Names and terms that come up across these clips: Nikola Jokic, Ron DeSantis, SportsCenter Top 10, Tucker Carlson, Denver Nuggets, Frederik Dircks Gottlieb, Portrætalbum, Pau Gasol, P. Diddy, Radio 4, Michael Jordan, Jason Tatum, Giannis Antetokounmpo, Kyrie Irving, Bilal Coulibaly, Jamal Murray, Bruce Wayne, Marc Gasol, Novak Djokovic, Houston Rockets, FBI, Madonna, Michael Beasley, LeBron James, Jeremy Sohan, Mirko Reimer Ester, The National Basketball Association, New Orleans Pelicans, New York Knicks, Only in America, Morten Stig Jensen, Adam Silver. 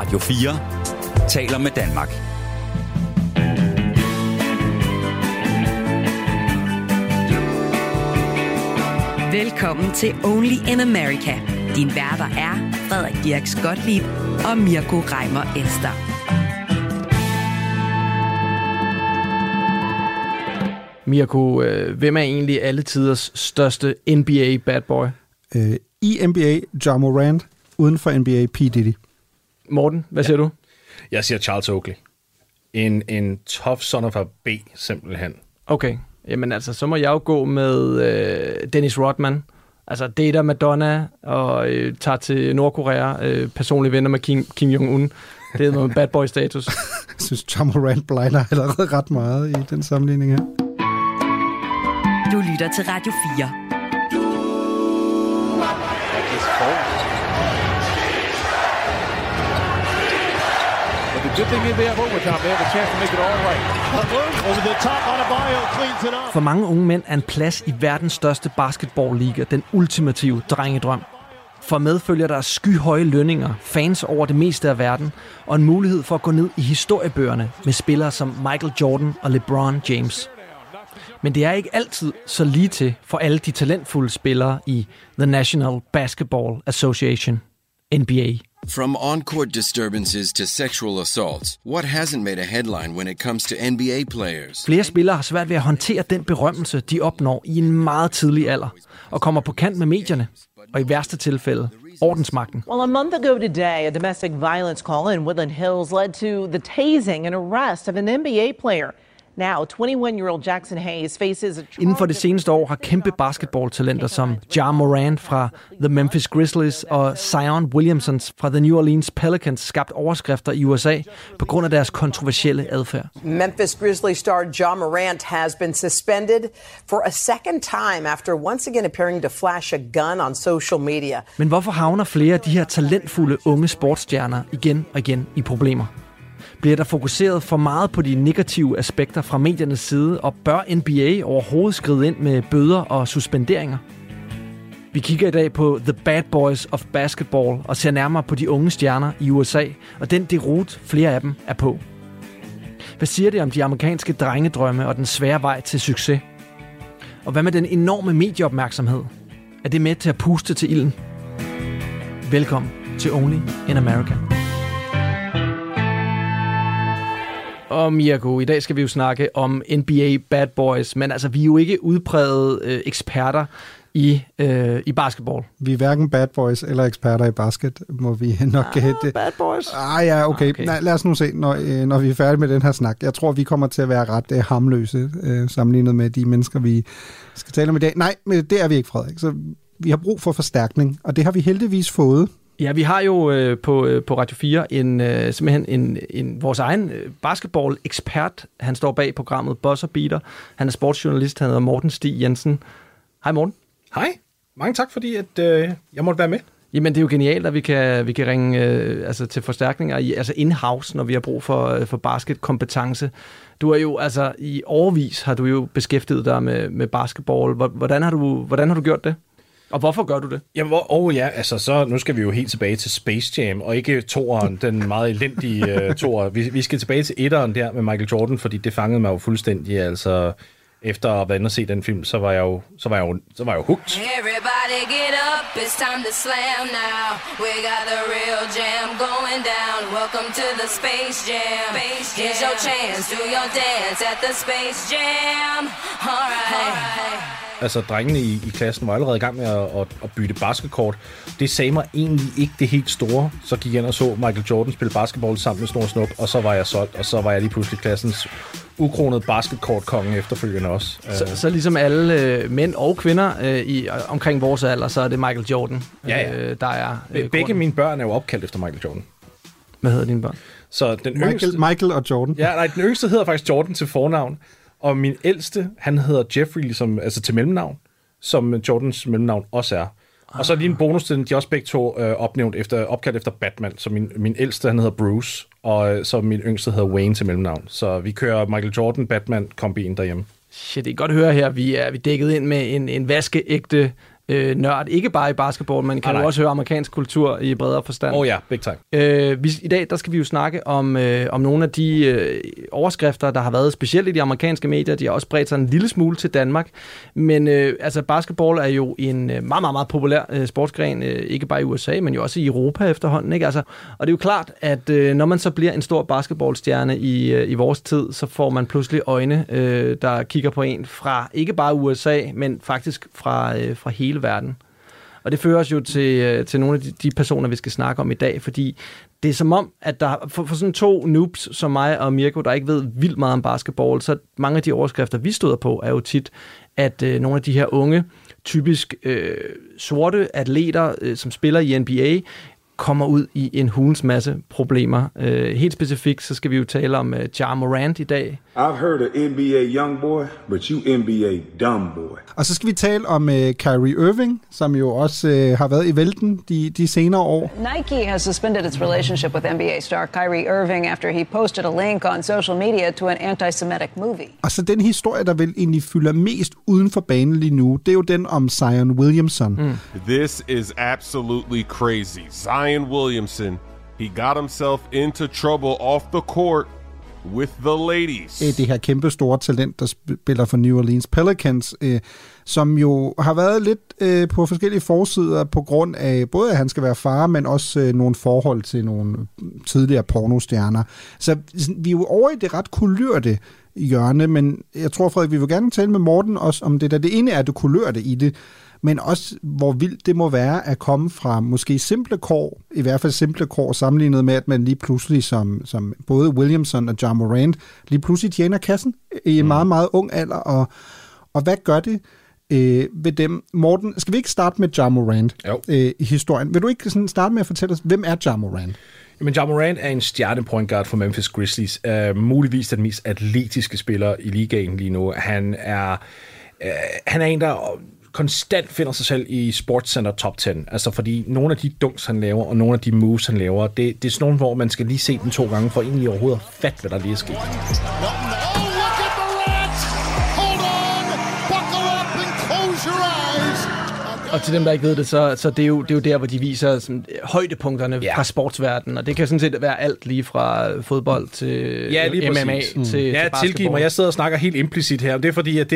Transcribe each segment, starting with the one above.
Radio 4 taler med Danmark. Velkommen til Only in America. Din værter er Frederik Dircks Gottlieb og Mirko Reimer Ester. Mirko, hvem er egentlig alle tiders største NBA bad boy? I NBA, Ja Morant. Uden for NBA, P. Diddy. Morten, hvad siger du? Jeg siger Charles Oakley. En tough son of a B, simpelthen. Okay. Jamen altså, så må jeg jo gå med Dennis Rodman. Altså, dater Madonna og tager til Nordkorea. Personlige venner med Kim Jong-un. Det er noget bad boy status. Jeg synes, Ja Morant blegner allerede ret meget i den sammenligning her. Du lytter til Radio 4. For mange unge mænd er en plads i verdens største basketballliga den ultimative drengedrøm. For medfølger der skyhøje lønninger, fans over det meste af verden, og en mulighed for at gå ned i historiebøgerne med spillere som Michael Jordan og LeBron James. Men det er ikke altid så lige til for alle de talentfulde spillere i The National Basketball Association, NBA. From on-court disturbances to sexual assaults, what hasn't made a headline when it comes to NBA players? Flere spillere har svært ved at håndtere den berømmelse, de opnår i en meget tidlig alder, og kommer på kant med medierne, og i værste tilfælde, ordensmagten. Well, a month ago today, a domestic violence call in Woodland Hills led to the tasing and arrest of an NBA player. Now, 21-year-old Jackson Hayes faces. Inden for det seneste år har kæmpe basketballtalenter som Ja Morant fra The Memphis Grizzlies og Zion Williamson fra The New Orleans Pelicans skabt overskrifter i USA på grund af deres kontroversielle adfærd. Memphis Grizzlies star Ja Morant has been suspended for a second time after once again appearing to flash a gun on social media. Men hvorfor havner flere af de her talentfulde unge sportsstjerner igen og igen i problemer? Bliver der fokuseret for meget på de negative aspekter fra mediernes side, og bør NBA overhovedet skride ind med bøder og suspenderinger? Vi kigger i dag på The Bad Boys of Basketball og ser nærmere på de unge stjerner i USA, og den deroute flere af dem er på. Hvad siger det om de amerikanske drengedrømme og den svære vej til succes? Og hvad med den enorme medieopmærksomhed? Er det med til at puste til ilden? Velkommen til Only in America. Og Mirko, i dag skal vi jo snakke om NBA bad boys, men altså, vi er jo ikke udprægede eksperter i basketball. Vi er hverken bad boys eller eksperter i basket, må vi nok gætte. Bad boys? Ja, okay. Nej, lad os nu se, når vi er færdige med den her snak. Jeg tror, vi kommer til at være ret harmløse sammenlignet med de mennesker, vi skal tale om i dag. Nej, men det er vi ikke, Frederik. Så vi har brug for forstærkning, og det har vi heldigvis fået. Ja, vi har jo på Radio 4 simpelthen vores egen basketball-ekspert. Han står bag programmet Buzzer Beater. Han er sportsjournalist. Han hedder Morten Stig Jensen. Hej, Morten. Hej. Mange tak, fordi at, jeg måtte være med. Jamen, det er jo genialt, at vi kan ringe til forstærkninger in-house, når vi har brug for basketkompetence. Du er jo i årevis har du jo beskæftiget dig med basketball. Hvordan har du gjort det? Og hvorfor gør du det? Jamen, nu skal vi jo helt tilbage til Space Jam, og ikke toeren, den meget elendige toer. Vi skal tilbage til etteren der med Michael Jordan, fordi det fangede mig jo fuldstændig, altså efter at være inde og se den film, så var jeg jo hooked. Everybody get up, it's time to slam now. We got the real jam going down. Welcome to the Space Jam. Here's your chance, do your dance at the Space Jam. All right. Altså, drengene i klassen var allerede i gang med at bytte basketkort. Det sagde mig egentlig ikke det helt store. Så gik jeg ind og så Michael Jordan spille basketball sammen med Snor Snup, og så var jeg solgt, og så var jeg lige pludselig klassens ukronede basketkortkongen efterfølgende også. Så ligesom alle mænd og kvinder omkring vores alder, så er det Michael Jordan, der er begge mine børn er jo opkaldt efter Michael Jordan. Hvad hedder dine børn? Så den Michael og Jordan. Ja, nej, den yngste hedder faktisk Jordan til fornavn. Og min ældste, han hedder Jeffrey, til mellemnavn, som Jordans mellemnavn også er. Og så lige en bonus til, de er også begge to opkaldt efter Batman. Så min ældste, han hedder Bruce, og så min yngste hedder Wayne til mellemnavn. Så vi kører Michael Jordan, Batman, kombinen derhjemme. Shit, det kan godt høre her, vi er dækket ind med en vaskeægte nørd, ikke bare i basketball, men kan jo også høre amerikansk kultur i bredere forstand. Åh ja, big time. I dag der skal vi jo snakke om nogle af de overskrifter, der har været specielt i de amerikanske medier. De har også bredt sig en lille smule til Danmark. Men altså basketball er jo en meget, meget, meget populær sportsgren, ikke bare i USA, men jo også i Europa efterhånden. Ikke? Altså, og det er jo klart, at når man så bliver en stor basketballstjerne i vores tid, så får man pludselig øjne, der kigger på en fra ikke bare USA, men faktisk fra hele verden. Og det fører os jo til nogle af de personer, vi skal snakke om i dag, fordi det er som om, at der for sådan to noobs som mig og Mirko, der ikke ved vildt meget om basketball, så mange af de overskrifter, vi støder på, er jo tit, at nogle af de her unge, typisk sorte atleter, som spiller i NBA, kommer ud i en hulens masse problemer. Helt specifikt, så skal vi jo tale om Ja Morant i dag. I've heard of NBA young boy, but you NBA dumb boy. Og så skal vi tale om Kyrie Irving, som jo også har været i vælten de senere år. Nike has suspended its relationship with NBA star Kyrie Irving after he posted a link on social media to an anti-Semitic movie. Og så den historie, der vel egentlig fylder mest uden for banen lige nu, det er jo den om Zion Williamson. Mm. This is absolutely crazy. Zion Williamson, he got himself into trouble off the court with the ladies. Det her kæmpe store talent, der spiller for New Orleans Pelicans, som jo har været lidt på forskellige forsider på grund af både, at han skal være far, men også nogle forhold til nogle tidligere pornostjerner. Så vi er jo over i det ret kulørte hjørne, men jeg tror, Frederik, vi vil gerne tale med Morten også om det der. Det ene er, at du kulørte i det, men også hvor vildt det må være at komme fra måske simple kår, i hvert fald simple kår, sammenlignet med, at man lige pludselig, som både Williamson og Ja Morant, lige pludselig tjener kassen i en meget, meget ung alder. Og hvad gør det ved dem? Morten, skal vi ikke starte med Ja Morant i historien? Vil du ikke sådan starte med at fortælle os, hvem er Ja Morant? Men Ja Morant er en stjernepointguard for Memphis Grizzlies. Muligvis den mest atletiske spiller i ligaen lige nu. Han er en, der konstant finder sig selv i Sportscenter Top 10. Altså fordi nogle af de dunks, han laver, og nogle af de moves, han laver, det er sådan nogle, hvor man skal lige se den 2 gange, for egentlig overhovedet at fatte, hvad der lige er sket. Og til dem, der ikke ved det, så det er jo der, hvor de viser sådan, højdepunkterne fra sportsverdenen. Og det kan sådan set være alt lige fra fodbold til MMA til basketball. Tilgiv mig. Jeg sidder og snakker helt implicit her. Det er fordi, at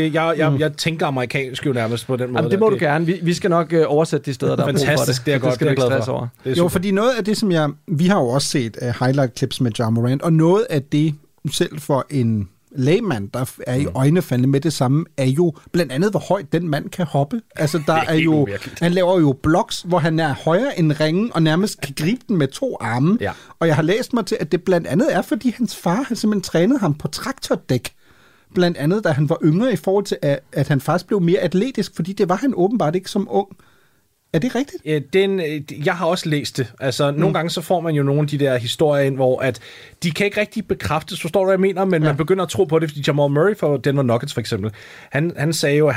jeg tænker amerikansk jo nærmest på den måde. Jamen, det må du gerne. Vi skal nok oversætte de steder, der er brug for det. Fantastisk. Det er godt. Det er glad for. Jo, fordi noget af det, som vi har jo også set highlight-clips med Ja Morant, og noget af det selv for en lægmand, der er i øjnefaldene med det samme, er jo blandt andet, hvor højt den mand kan hoppe. Altså, der er jo, han laver jo blocks, hvor han er højere end ringen, og nærmest kan gribe den med 2 arme. Ja. Og jeg har læst mig til, at det blandt andet er, fordi hans far har simpelthen trænet ham på traktordæk. Blandt andet, da han var yngre, i forhold til, at han faktisk blev mere atletisk, fordi det var han åbenbart ikke som ung. Er det rigtigt? Jeg har også læst det. Altså, nogle gange så får man jo nogle af de der historier ind, hvor at de kan ikke rigtig bekræftes, forstår du, hvad jeg mener, men man begynder at tro på det, fordi Jamal Murray for Denver Nuggets for eksempel, han sagde jo, at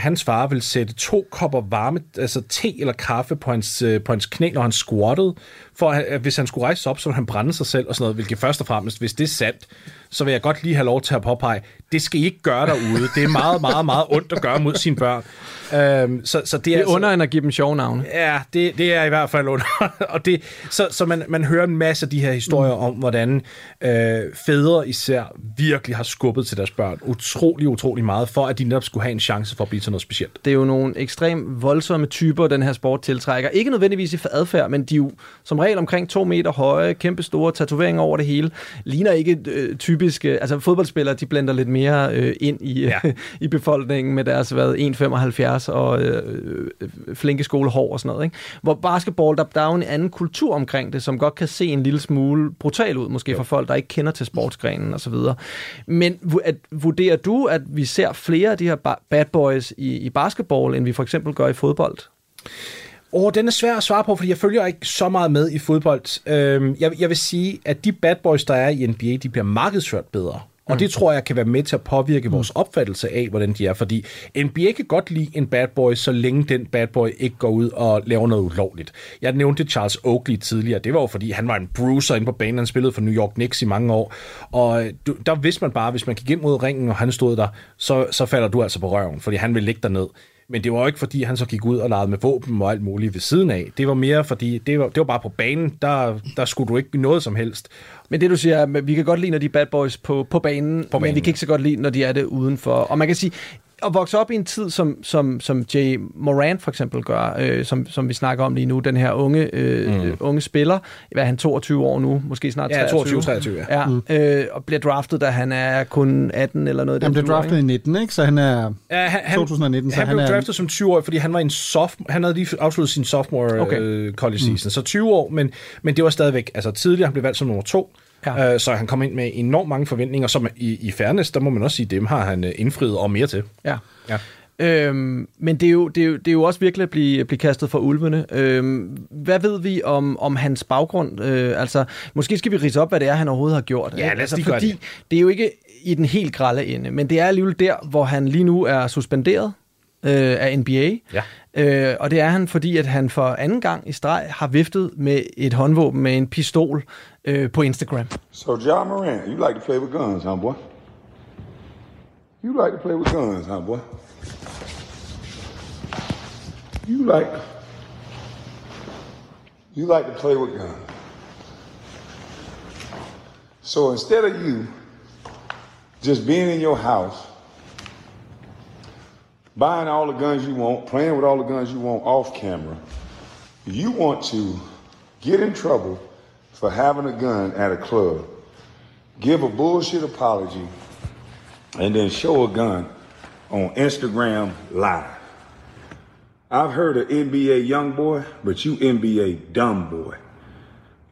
hans far ville sætte 2 kopper varme, altså te eller kaffe på hans knæ, når han squattede, for at, hvis han skulle rejse op, så ville han brænde sig selv og sådan noget, hvilket først og fremmest, hvis det er sandt, så vil jeg godt lige have lov til at påpege, det skal I ikke gøre derude. Det er meget, meget, meget ondt at gøre mod sine børn. Så det er altså, under end at give dem sjove navne. Ja, det er i hvert fald under. Og det, så man hører en masse af de her historier om, hvordan fædre især virkelig har skubbet til deres børn utrolig, utrolig meget, for at de netop skulle have en chance for at blive til noget specielt. Det er jo nogle ekstremt voldsomme typer, den her sport tiltrækker. Ikke nødvendigvis i adfærd, men de er jo som regel omkring 2 meter høje, kæmpe store tatoveringer over det hele. Ligner ikke typiske, altså fodboldspillere, de blander lidt mere ind i befolkningen med deres 1,75 og flinke skolehår og sådan noget, ikke? Hvor basketball, der er jo en anden kultur omkring det, som godt kan se en lille smule brutal ud, måske for folk, der ikke kender til sportsgrenen og så videre. Men vurderer du, at vi ser flere af de her bad boys i basketball, end vi for eksempel gør i fodbold? Den er svær at svare på, fordi jeg følger ikke så meget med i fodbold. Jeg vil sige, at de bad boys, der er i NBA, de bliver markedsført bedre. Og det tror jeg kan være med til at påvirke vores opfattelse af, hvordan de er. Fordi NBA kan godt lide en bad boy, så længe den bad boy ikke går ud og laver noget ulovligt. Jeg nævnte Charles Oakley tidligere. Det var jo, fordi han var en bruiser inde på banen. Han spillede for New York Knicks i mange år. Og der vidste man bare, hvis man gik ind mod ringen, og han stod der, så falder du altså på røven, fordi han vil ligge dig ned. Men det var jo ikke, fordi han så gik ud og legede med våben og alt muligt ved siden af. Det var mere, fordi det var bare på banen. Der skulle du ikke noget som helst. Men det, du siger, vi kan godt lide, når de bad boys på banen, men vi kan ikke så godt lide, når de er det udenfor. Og man kan sige, at vokse op i en tid, som Ja Morant for eksempel gør, som vi snakker om lige nu, den her unge spiller, hvad er han, 22 år nu, måske snart 23. Ja. Og bliver draftet, da han er kun 18 eller noget. Han blev draftet i 19, ikke? Så han er 2019. Han blev draftet som 20 år, fordi han var en sophomore. Han havde lige afsluttet sin sophomore college season, så 20 år, men det var stadigvæk altså tidligere. Han blev valgt som nummer 2. Ja. Så han kom ind med enormt mange forventninger, som i fairness, der må man også sige, dem har han indfriet og mere til. Ja. Men det er jo også virkelig at blive kastet fra ulvene. Hvad ved vi om hans baggrund? Altså, måske skal vi ridse op, hvad det er, han overhovedet har gjort. Ja, fordi det er jo ikke i den helt grelle ende, men det er alligevel der, hvor han lige nu er suspenderet af NBA. Ja. Og det er han, fordi at han for anden gang i streg har viftet med et håndvåben med en pistol på Instagram. So Ja Morant, you like to play with guns, huh boy? You like to play with guns, huh boy? You like to play with guns. So instead of you just being in your house, buying all the guns you want, playing with all the guns you want off camera, you want to get in trouble for having a gun at a club, give a bullshit apology, and then show a gun on Instagram Live. I've heard of NBA young boy, but you NBA dumb boy.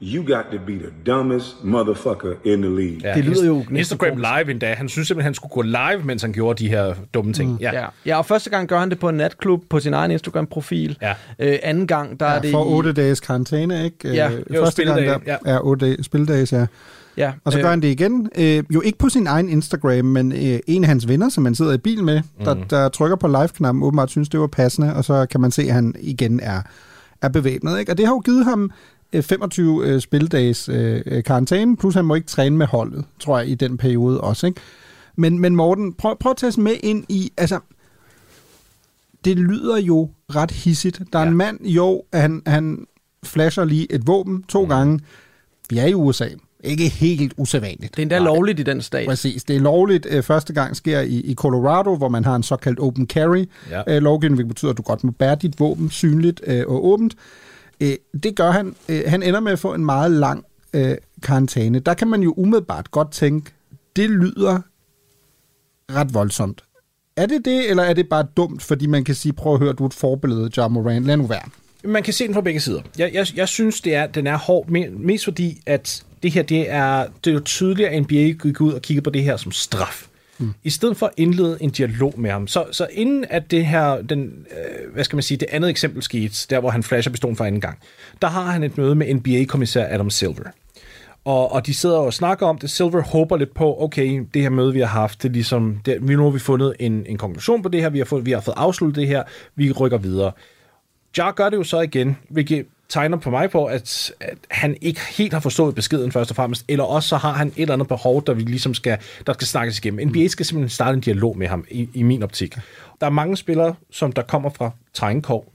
You got to be the dumbest motherfucker in the league. Ja, det lyder jo Instagram live endda. Han synes simpelthen, han skulle gå live, mens han gjorde de her dumme ting. Ja, og første gang gør han det på en natklub, på sin egen Instagram-profil. Ja. Anden gang, der er det for 8 dages karantæne, ikke? Ja, første gang, der er 8 spildages, ja. Ja, og så gør han det igen. Jo ikke på sin egen Instagram, men en af hans venner, som man sidder i bil med, der trykker på live-knappen, åbenbart synes, det var passende, og så kan man se, at han igen er bevæbnet, ikke? Og det har jo givet ham 25 spildages karantæne, plus han må ikke træne med holdet, tror jeg, i den periode også, ikke? Men Morten, prøv at tage os med ind i, altså, det lyder jo ret hissigt. Der er en mand, han flasher lige et våben 2 gange. Vi er i USA. Ikke helt usædvanligt. Det er endda lovligt i den stat. Præcis. Det er lovligt. Første gang sker i Colorado, hvor man har en såkaldt open carry-lovgivning, hvilket betyder, at du godt må bære dit våben synligt og åbent. Det gør han. Han ender med at få en meget lang karantæne. Der kan man jo umiddelbart godt tænke, det lyder ret voldsomt. Er det det, eller er det bare dumt, fordi man kan sige, prøv at høre, du er et forbillede, Ja Morant, lad nu være. Man kan se den fra begge sider. Jeg synes, den er hård, mest fordi, at det her, det er jo tydeligt, at NBA gik ud og kiggede på det her som straf. I stedet for at indlede en dialog med ham. Så inden at det her, det andet eksempel skete, der hvor han flasher pistolen for anden gang, der har han et møde med NBA-kommissær Adam Silver. Og de sidder og snakker om det. Silver håber lidt på, okay, det her møde, vi har haft, det er ligesom, nu har vi fundet en konklusion på det her, vi har fået afsluttet det her, vi rykker videre. Ja gør det jo så igen, hvilket tegner på mig på, at han ikke helt har forstået beskeden først og fremmest, eller også så har han et eller andet behov, der skal snakkes igennem. NBA skal simpelthen starte en dialog med ham, i min optik. Der er mange spillere, som der kommer fra trængekår.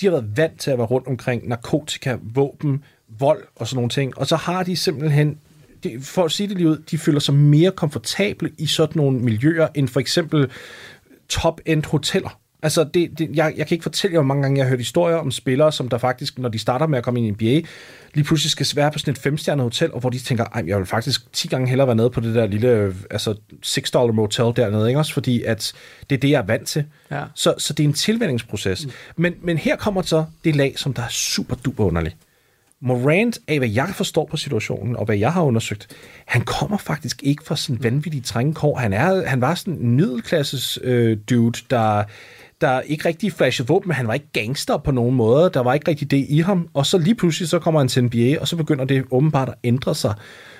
De har været vant til at være rundt omkring narkotika, våben, vold og sådan nogle ting, og så har de simpelthen, for at sige det lige ud, de føler sig mere komfortable i sådan nogle miljøer, end for eksempel top-end hoteller. Altså, jeg kan ikke fortælle jer, hvor mange gange jeg har hørt historier om spillere, som der faktisk, når de starter med at komme i NBA, lige pludselig skal være på sådan et 5-stjernet hotel, og hvor de tænker, jeg vil faktisk 10 gange hellere være nede på det der lille $6 motel dernede, ikke også? Fordi at det er det, jeg er vant til. Ja. Så det er en tilvændingsproces. Men her kommer så det lag, som der er super duper underligt. Morant, af hvad jeg forstår på situationen, og hvad jeg har undersøgt, han kommer faktisk ikke fra sådan vanvittige trængekår. Han var sådan en middelklasses dude, der ikke rigtig flashede våben, men han var ikke gangster på nogen måde, der var ikke rigtig det i ham, og så lige pludselig så kommer han til NBA, og så begynder det åbenbart at ændre sig.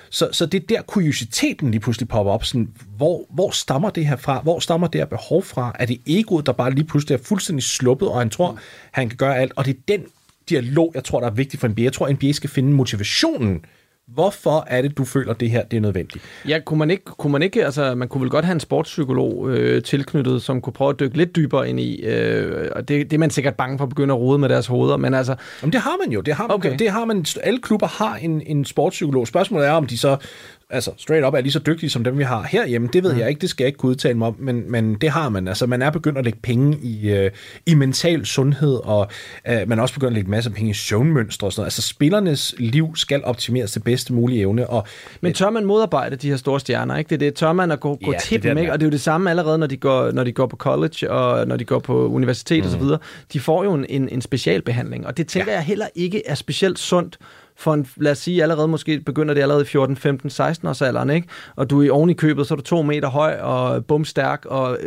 Så det der kuriositeten lige pludselig popper op, sådan, hvor stammer det her fra? Hvor stammer det her behov fra? Er det egoet, der bare lige pludselig er fuldstændig sluppet, og han tror, han kan gøre alt? Og det er den dialog, jeg tror, der er vigtig for NBA. Jeg tror, NBA skal finde motivationen Hvorfor er det, du føler, det her det er nødvendigt? Ja, kunne man ikke altså, man kunne vel godt have en sportspsykolog tilknyttet, som kunne prøve at dykke lidt dybere ind i, og det er man sikkert bange for at begynde at rode med deres hoveder, men altså... Jamen, det har man jo, det har man, alle klubber har en sportspsykolog. Spørgsmålet er, om de så, altså straight up, er lige så dygtige som dem, vi har herhjemme. Det ved jeg ikke, det skal jeg ikke kunne udtale mig om, men det har man. Altså, man er begyndt at lægge penge i mental sundhed, og man er også begyndt at lægge masser af penge i søvnmønstre og sådan noget. Altså, spillernes liv skal optimeres til bedste mulige evne. Og, men tør man modarbejde de her store stjerner, ikke? Det tør man at gå til dem, ikke? Og det er jo det samme allerede, når de går på college, og når de går på universitet og så videre. De får jo en specialbehandling, og det tænker jeg heller ikke er specielt sundt, for en, lad os sige, allerede måske begynder det allerede i 14, 15, 16 års alderen, ikke? Og du er oven i købet, så er du 2 meter høj og bumstærk og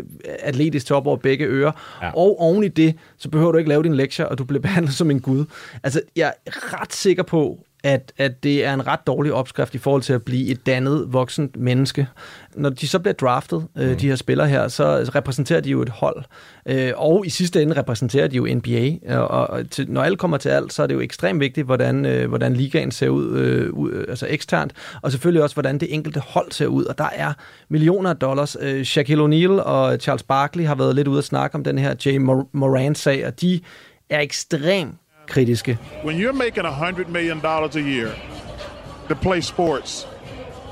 atletisk til op over begge ører. Ja. Og oven i det, så behøver du ikke lave din lektier, og du bliver behandlet som en gud. Altså, jeg er ret sikker på, at det er en ret dårlig opskrift i forhold til at blive et dannet, voksent menneske. Når de så bliver draftet, de her spillere her, så repræsenterer de jo et hold. Og i sidste ende repræsenterer de jo NBA. Og når alt kommer til alt, så er det jo ekstremt vigtigt, hvordan ligaen ser ud, altså eksternt. Og selvfølgelig også, hvordan det enkelte hold ser ud. Og der er millioner af dollars. Shaquille O'Neal og Charles Barkley har været lidt ude at snakke om den her Ja Morant-sag, og de er ekstremt kritiske. When you're making $100 million a year to play sports,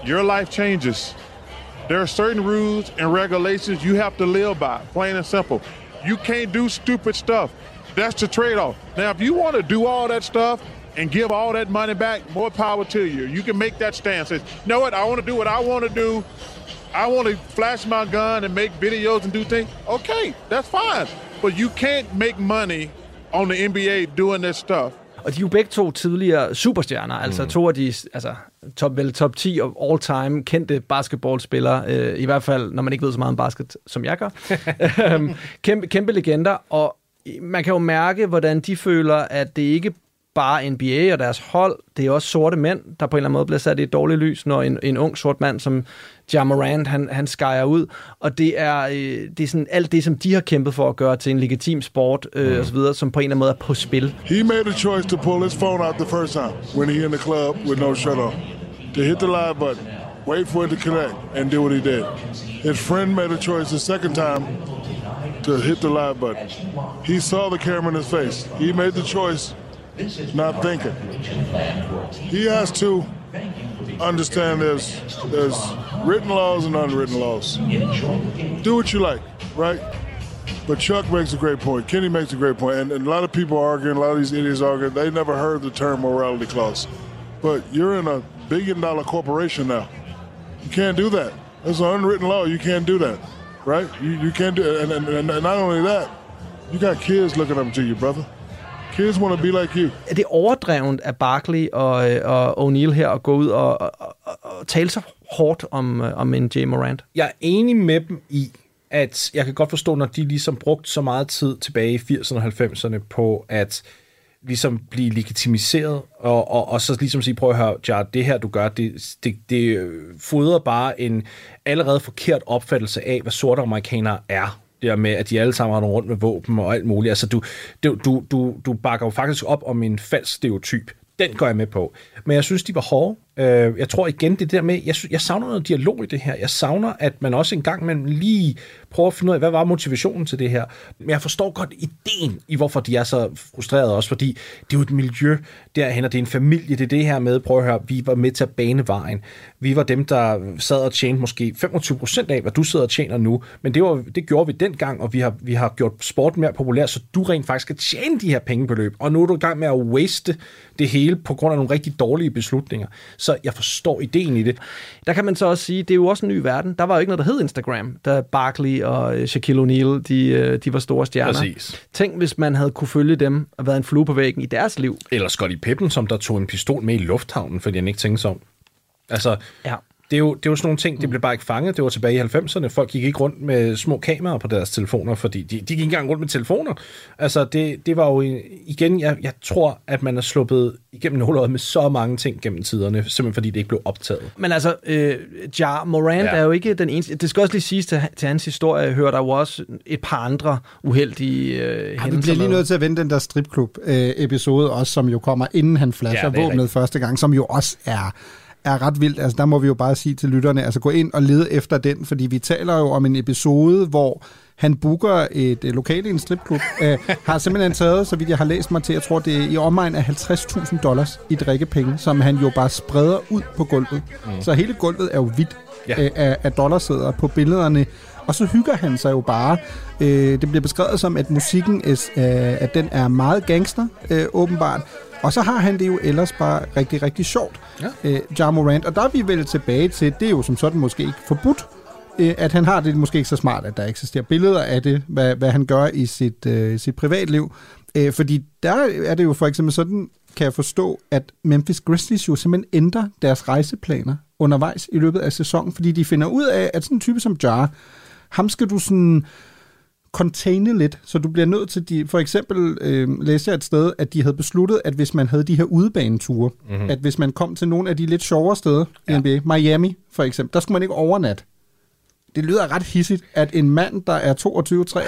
your life changes. There are certain rules and regulations you have to live by, plain and simple. You can't do stupid stuff. That's the trade-off. Now, if you want to do all that stuff and give all that money back, more power to you. You can make that stance. You know what? I want to do what I want to do. I want to flash my gun and make videos and do things. Okay, that's fine. But you can't make money on the NBA doing this stuff. Og de er jo begge to tidligere superstjerner, altså to af de top 10 og all-time kendte basketballspillere, i hvert fald når man ikke ved så meget om basket, som jeg gør. Kæmpe legender, og man kan jo mærke, hvordan de føler, at det ikke bare NBA og deres hold, det er også sorte mænd, der på en eller anden måde bliver sat i et dårligt lys, når en ung sort mand som Ja Morant, han skejer ud, og det er sådan alt det, som de har kæmpet for at gøre til en legitim sport, og så videre, som på en eller anden måde er på spil. He made a choice to pull his phone out the first time, when he in the club with no shut on. To hit the live button, wait for it to connect, and do what he did. His friend made a choice the second time, to hit the live button. He saw the camera in his face. He made the choice not thinking. He has to understand there's written laws and unwritten laws. Do what you like, right? But Chuck makes a great point. Kenny makes a great point. And a lot of people are arguing, a lot of these idiots are arguing, they never heard the term morality clause. But you're in $1 billion corporation now. You can't do that. That's an unwritten law. You can't do that, right? You can't do it. And not only that, you got kids looking up to you, brother. Kids want to be like you. Er det overdrevent af Barkley og O'Neal her at gå ud og tale så hårdt om en Ja Morant? Jeg er enig med dem i, at jeg kan godt forstå, når de ligesom brugte så meget tid tilbage i 80'erne og 90'erne på at ligesom blive legitimiseret, og så ligesom sige, prøv at høre, Ja, det her du gør, det fodrer bare en allerede forkert opfattelse af, hvad sorte amerikanere er. Der med, at de alle sammen render rundt med våben og alt muligt. Altså, du bakker jo faktisk op om en falsk stereotyp. Den går jeg med på. Men jeg synes, de var hårde. Jeg tror igen, det der med, jeg savner noget dialog i det her. Jeg savner, at man også en gang imellem lige prøver at finde ud af, hvad var motivationen til det her. Men jeg forstår godt ideen i, hvorfor de er så frustrerede også, fordi det er jo et miljø derhen, og det er en familie, det er det her med, prøv at høre, vi var med til at bane vejen. Vi var dem, der sad og tjente måske 25% af, hvad du sidder og tjener nu, men det gjorde vi dengang, og vi har gjort sporten mere populær, så du rent faktisk kan tjene de her pengebeløb, og nu er du i gang med at waste det hele på grund af nogle rigtig dårlige beslutninger. Så jeg forstår ideen i det. Der kan man så også sige, det er jo også en ny verden. Der var jo ikke noget, der hed Instagram, da Barkley og Shaquille O'Neal, de var store stjerner. Præcis. Tænk, hvis man havde kunne følge dem og været en flue på væggen i deres liv. Eller Scottie Pippen, som der tog en pistol med i lufthavnen, fordi han ikke tænkte sig om. Altså, ja. Det er jo sådan nogle ting, det blev bare ikke fanget. Det var tilbage i 90'erne. Folk gik ikke rundt med små kameraer på deres telefoner, fordi de gik ikke engang rundt med telefoner. Altså, det var jo... Igen, jeg tror, at man er sluppet igennem nåløjet med så mange ting gennem tiderne, simpelthen fordi det ikke blev optaget. Men altså, Ja Morant er jo ikke den eneste... Det skal også lige siges til hans historie, hører der jo også et par andre uheldige hændelser. Vi bliver lige nødt til at vende den der stripklub-episode også, som jo kommer, inden han flasher våbnet første gang, som jo også er... er ret vildt. Altså, der må vi jo bare sige til lytterne, altså gå ind og lede efter den, fordi vi taler jo om en episode, hvor han booker et lokale i en stripklub, har simpelthen taget, så vidt jeg har læst mig til, jeg tror, det er i omegn af $50,000 i drikkepenge, som han jo bare spreder ud på gulvet. Mm. Så hele gulvet er jo hvidt af dollarsæder på billederne. Og så hygger han sig jo bare. Det bliver beskrevet som, at musikken at den er meget gangster, åbenbart. Og så har han det jo ellers bare rigtig, rigtig sjovt, Ja Morant. Og der er vi vel tilbage til, det er jo som sådan måske ikke forbudt, at han har det måske ikke så smart, at der eksisterer billeder af det, hvad han gør i sit privatliv. Fordi der er det jo for eksempel sådan, kan jeg forstå, at Memphis Grizzlies jo simpelthen ændrer deres rejseplaner undervejs i løbet af sæsonen, fordi de finder ud af, at sådan en type som Ja, ham skal du sådan containe lidt, så du bliver nødt til de, for eksempel læste jeg et sted, at de havde besluttet, at hvis man havde de her udebaneture, mm-hmm. at hvis man kom til nogle af de lidt sjovere steder i NBA, Miami for eksempel, der skulle man ikke overnatte. Det lyder ret hissigt, at en mand, der er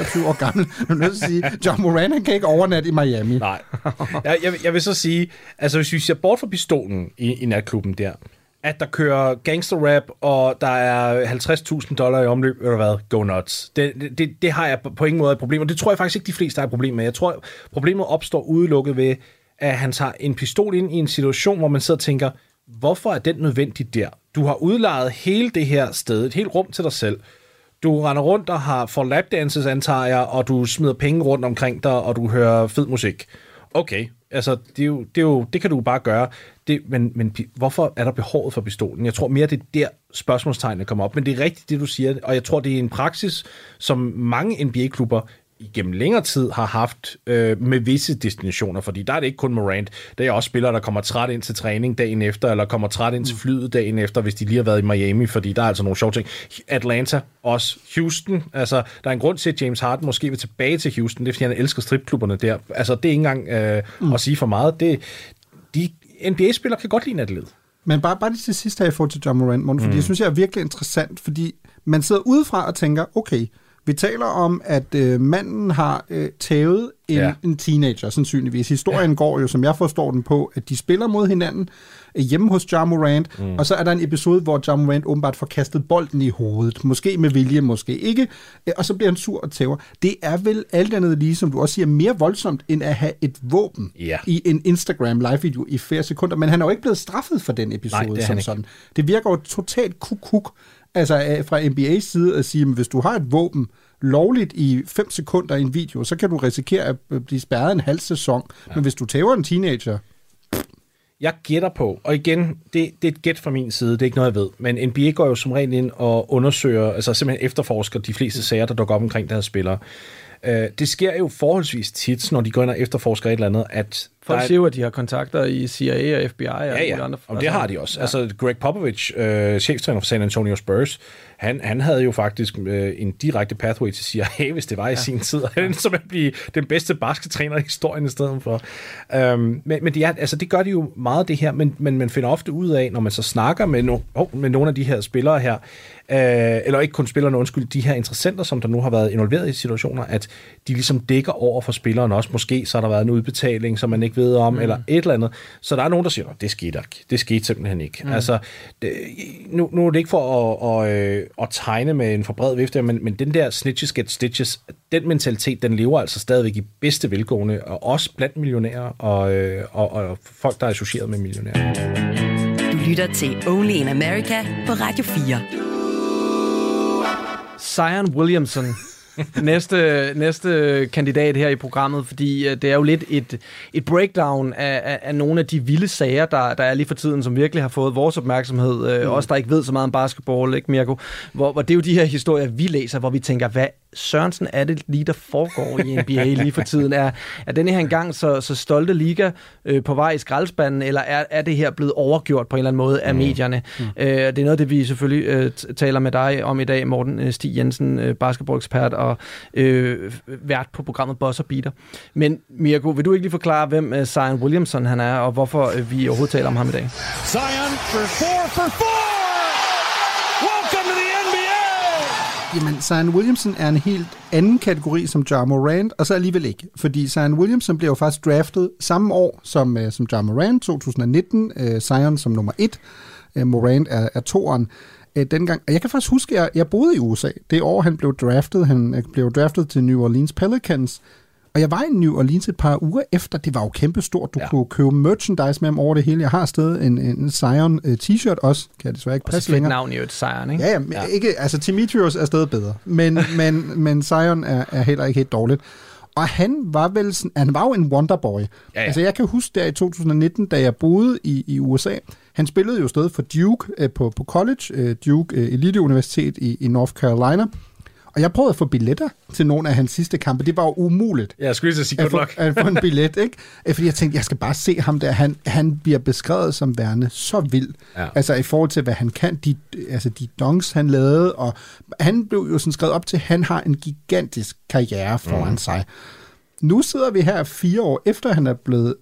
22-23 år gammel, er nødt til at sige, Ja Morant, han kan ikke overnatte i Miami. Nej. Jeg vil så sige, altså hvis vi ser bort fra pistolen i natklubben der, at der kører gangsterrap, og der er $50,000 i omløb, eller hvad, go nuts. Det har jeg på ingen måde et problem, og det tror jeg faktisk ikke, de fleste har et problem med. Jeg tror, problemet opstår udelukket ved, at han tager en pistol ind i en situation, hvor man sidder og tænker, hvorfor er den nødvendig der? Du har udlejet hele det her sted, et helt rum til dig selv. Du render rundt og har for lapdances, antager jeg, og du smider penge rundt omkring dig, og du hører fed musik. Okay, altså det kan du bare gøre. Men hvorfor er der behovet for pistolen? Jeg tror mere, det er der spørgsmålstegnene kommer op. Men det er rigtigt, det du siger, og jeg tror, det er en praksis, som mange NBA-klubber igennem længere tid har haft med visse destinationer, fordi der er det ikke kun Morant. Der er også spillere, der kommer træt ind til træning dagen efter, eller kommer træt ind til flyet dagen efter, hvis de lige har været i Miami, fordi der er altså nogle sjove ting. Atlanta, også Houston. Altså, der er en grund til, at James Harden måske vil tilbage til Houston. Det er, fordi han elsker stripklubberne der. Altså, det er ikke engang at sige for meget. De NBA-spillere kan godt lide natteled. Men bare lige til sidst har jeg fået til Ja Morant, Morten, fordi jeg synes, det er virkelig interessant, fordi man sidder udefra og tænker, okay, vi taler om, at manden har tævet en teenager, sandsynligvis. Historien går jo, som jeg forstår den på, at de spiller mod hinanden hjemme hos Ja Morant, og så er der en episode, hvor Ja Morant åbenbart får kastet bolden i hovedet. Måske med vilje, måske ikke. Og så bliver han sur og tæver. Det er vel alt andet lige, som du også siger, mere voldsomt, end at have et våben i en Instagram live-video i flere sekunder. Men han er jo ikke blevet straffet for den episode. Nej, det som sådan. Det virker jo totalt kuk-kuk. Altså fra NBA's side at sige, at hvis du har et våben lovligt i 5 sekunder i en video, så kan du risikere at blive spærret en halv sæson. Ja. Men hvis du tæver en teenager... Jeg gætter på, og igen, det er et gæt fra min side, det er ikke noget, jeg ved, men NBA går jo som regel ind og undersøger, altså simpelthen efterforsker de fleste sager, der dukker op omkring deres spillere. Det sker jo forholdsvis tit, når de går ind og efterforsker et eller andet, at... Folk siger jo, at de har kontakter i CIA og FBI og alle andre. Og det har de også. Ja. Altså Greg Popovich, cheftræner for San Antonio Spurs, han havde jo faktisk en direkte pathway til CIA, hvis det var i sin tid. Han så ville blive den bedste baskettræner i historien i stedet for. Men det gør de jo meget det her, men man finder ofte ud af, når man så snakker med nogle af de her spillere her, eller ikke kun spillerne, de her interessenter, som der nu har været involveret i situationer, at de ligesom dækker over for spilleren også. Måske så har der været en udbetaling, som man ikke ved om, eller et eller andet. Så der er nogen, der siger, det skete ikke. Det skete simpelthen ikke. Altså, nu er det ikke for at tegne med en forbred vifte, men den der snitches get stitches, den mentalitet, den lever altså stadigvæk i bedste velgående, og også blandt millionærer og folk, der er associeret med millionærer. Du lytter til Only in America på Radio 4. Zion Williamson. Næste kandidat her i programmet, fordi det er jo lidt et breakdown af nogle af de vilde sager, der er lige for tiden, som virkelig har fået vores opmærksomhed. Os, der ikke ved så meget om basketball, ikke Mirko? Hvor det er jo de her historier, vi læser, hvor vi tænker, hvad sørensen er det lige, der foregår i NBA lige for tiden? Er denne her engang så stolte liga på vej i skraldespanden, eller er det her blevet overgjort på en eller anden måde af medierne? Det er noget, det vi selvfølgelig taler med dig om i dag, Morten Stig Jensen, basketballekspert og vært på programmet Buzzer Beater. Men Mirko, vil du ikke lige forklare, hvem Zion Williamson han er, og hvorfor vi overhovedet taler om ham i dag? Zion for 4 for 4! Welcome to the NBA! Jamen, Zion Williamson er en helt anden kategori som Ja Morant, og så alligevel ikke. Fordi Zion Williamson blev jo faktisk draftet samme år som Ja Morant, 2019, Zion som nummer 1, Morant er toeren. Dengang, og jeg kan faktisk huske, at jeg boede i USA. Det år, han blev draftet, til New Orleans Pelicans. Og jeg var i New Orleans et par uger efter. Det var jo kæmpestort. Du kunne købe merchandise med ham over det hele. Jeg har stadig en Zion t-shirt også. Kan jeg desværre ikke passe længere. Og så fik navn jo et Zion, ikke? Ja, men ikke, altså Timitrios er stadig bedre. Men Zion er heller ikke helt dårligt. Og han var jo en wonderboy. Ja. Altså jeg kan huske der i 2019, da jeg boede i USA. Han spillede jo stadig for Duke på college, Duke Elite Universitet i North Carolina. Og jeg prøvede at få billetter til nogle af hans sidste kampe. Det var jo umuligt. Ja, jeg skulle lige sige godt nok. At få en billet, ikke? Fordi jeg tænkte, jeg skal bare se ham der. Han bliver beskrevet som værende så vild. Ja. Altså i forhold til, hvad han kan. De dunks, han lavede. Og han blev jo sådan skrevet op til, at han har en gigantisk karriere foran sig. Nu sidder vi her 4 år efter, han er blevet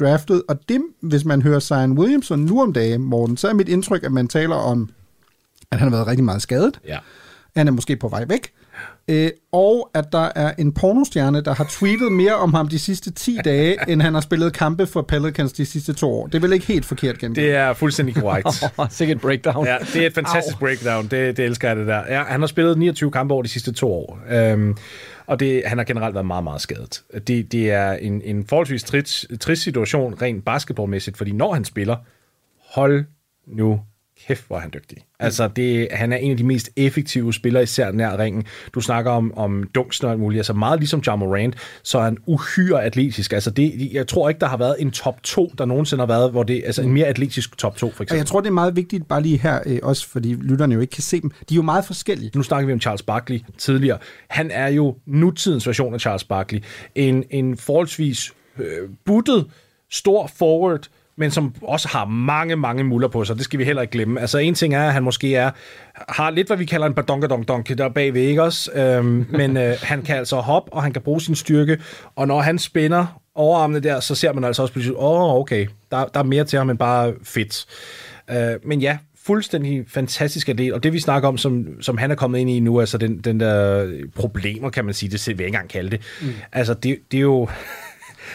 draftet. Og det, hvis man hører Zion Williamson nu om dagen, Morten, så er mit indtryk, at man taler om, at han har været rigtig meget skadet. Ja. Han er måske på vej væk. Og at der er en pornostjerne, der har tweetet mere om ham de sidste 10 dage, end han har spillet kampe for Pelicans de sidste 2 år. Det er vel ikke helt forkert gengivet? Det er fuldstændig korrekt. Sikkert breakdown. Ja, det er et fantastisk breakdown. Det elsker jeg, det der. Ja, han har spillet 29 kampe over de sidste 2 år. Og han har generelt været meget, meget skadet. Det er en forholdsvis trist situation, rent basketballmæssigt, fordi når han spiller, hold nu kæft, hvor er han dygtig. Altså, han er en af de mest effektive spillere, især nær ringen. Du snakker om dunks og alt muligt. Altså, meget ligesom Ja Morant, så er han uhyre atletisk. Altså, jeg tror ikke, der har været en top 2, der nogensinde har været, hvor det altså en mere atletisk top 2, for eksempel. Og jeg tror, det er meget vigtigt, bare lige her også, fordi lytterne jo ikke kan se dem. De er jo meget forskellige. Nu snakker vi om Charles Barkley tidligere. Han er jo nutidens version af Charles Barkley. En forholdsvis buttet, stor forward, men som også har mange, mange muller på sig. Det skal vi heller ikke glemme. Altså, en ting er, at han måske har lidt, hvad vi kalder en badonkadonk der bagved, ikke også? Men han kan altså hoppe, og han kan bruge sin styrke. Og når han spænder overarmene der, så ser man altså også pludselig, okay, der er mere til ham end bare fedt. Men ja, fuldstændig fantastisk atlet. Og det, vi snakker om, som han er kommet ind i nu, altså den der problemer, kan man sige, det vil jeg ikke engang kalde det. Mm. Altså, det er jo...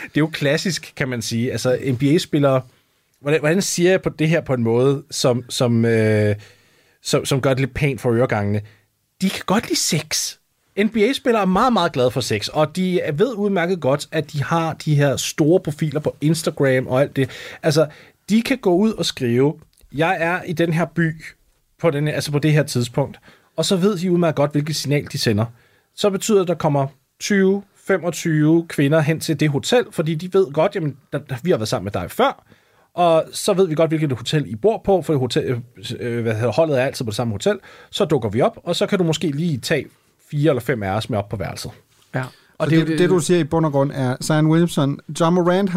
Det er jo klassisk, kan man sige. Altså, NBA-spillere... Hvordan siger jeg på det her på en måde, som gør det lidt pænt for øregangene? De kan godt lide sex. NBA-spillere er meget, meget glade for sex, og de ved udmærket godt, at de har de her store profiler på Instagram og alt det. Altså, de kan gå ud og skrive, jeg er i den her by på det her tidspunkt, og så ved de udmærket godt, hvilket signal de sender. Så betyder det, at der kommer 20-25 kvinder hen til det hotel, fordi de ved godt, jamen, vi har været sammen med dig før, og så ved vi godt, hvilket hotel I bor på, for holdet er altid på det samme hotel, så dukker vi op, og så kan du måske lige tage 4 eller 5 af os med op på værelset. Ja. Og det du siger i bund og grund er, Zion Williamson, Ja Morant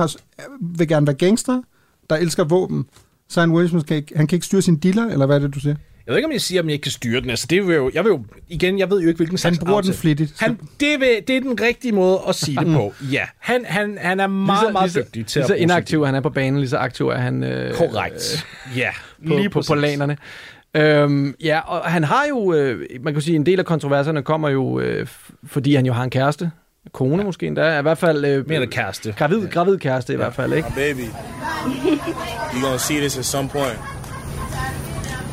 vil gerne være gangster, der elsker våben. Zion Williamson kan ikke styre sin dealer, eller hvad er det, du siger? Jeg ved ikke, om jeg siger, at jeg ikke kan styre den. Altså, det vil jo, jeg ved jo ikke, hvilken slags aftale. Han bruger den flittigt. Det er den rigtige måde at sige det på. Ja, han er meget, meget dygtig til at bruge det. Lige så inaktiv han er på banen, lige så aktiv er han korrekt. Ja, lige på lanerne. Ja, og han har jo, man kan sige, en del af kontroverserne kommer jo, fordi han jo har en kæreste. Kone måske endda. I hvert fald... mere en kæreste. Gravid kæreste i hvert fald, ikke? Baby, you're gonna see this at some point.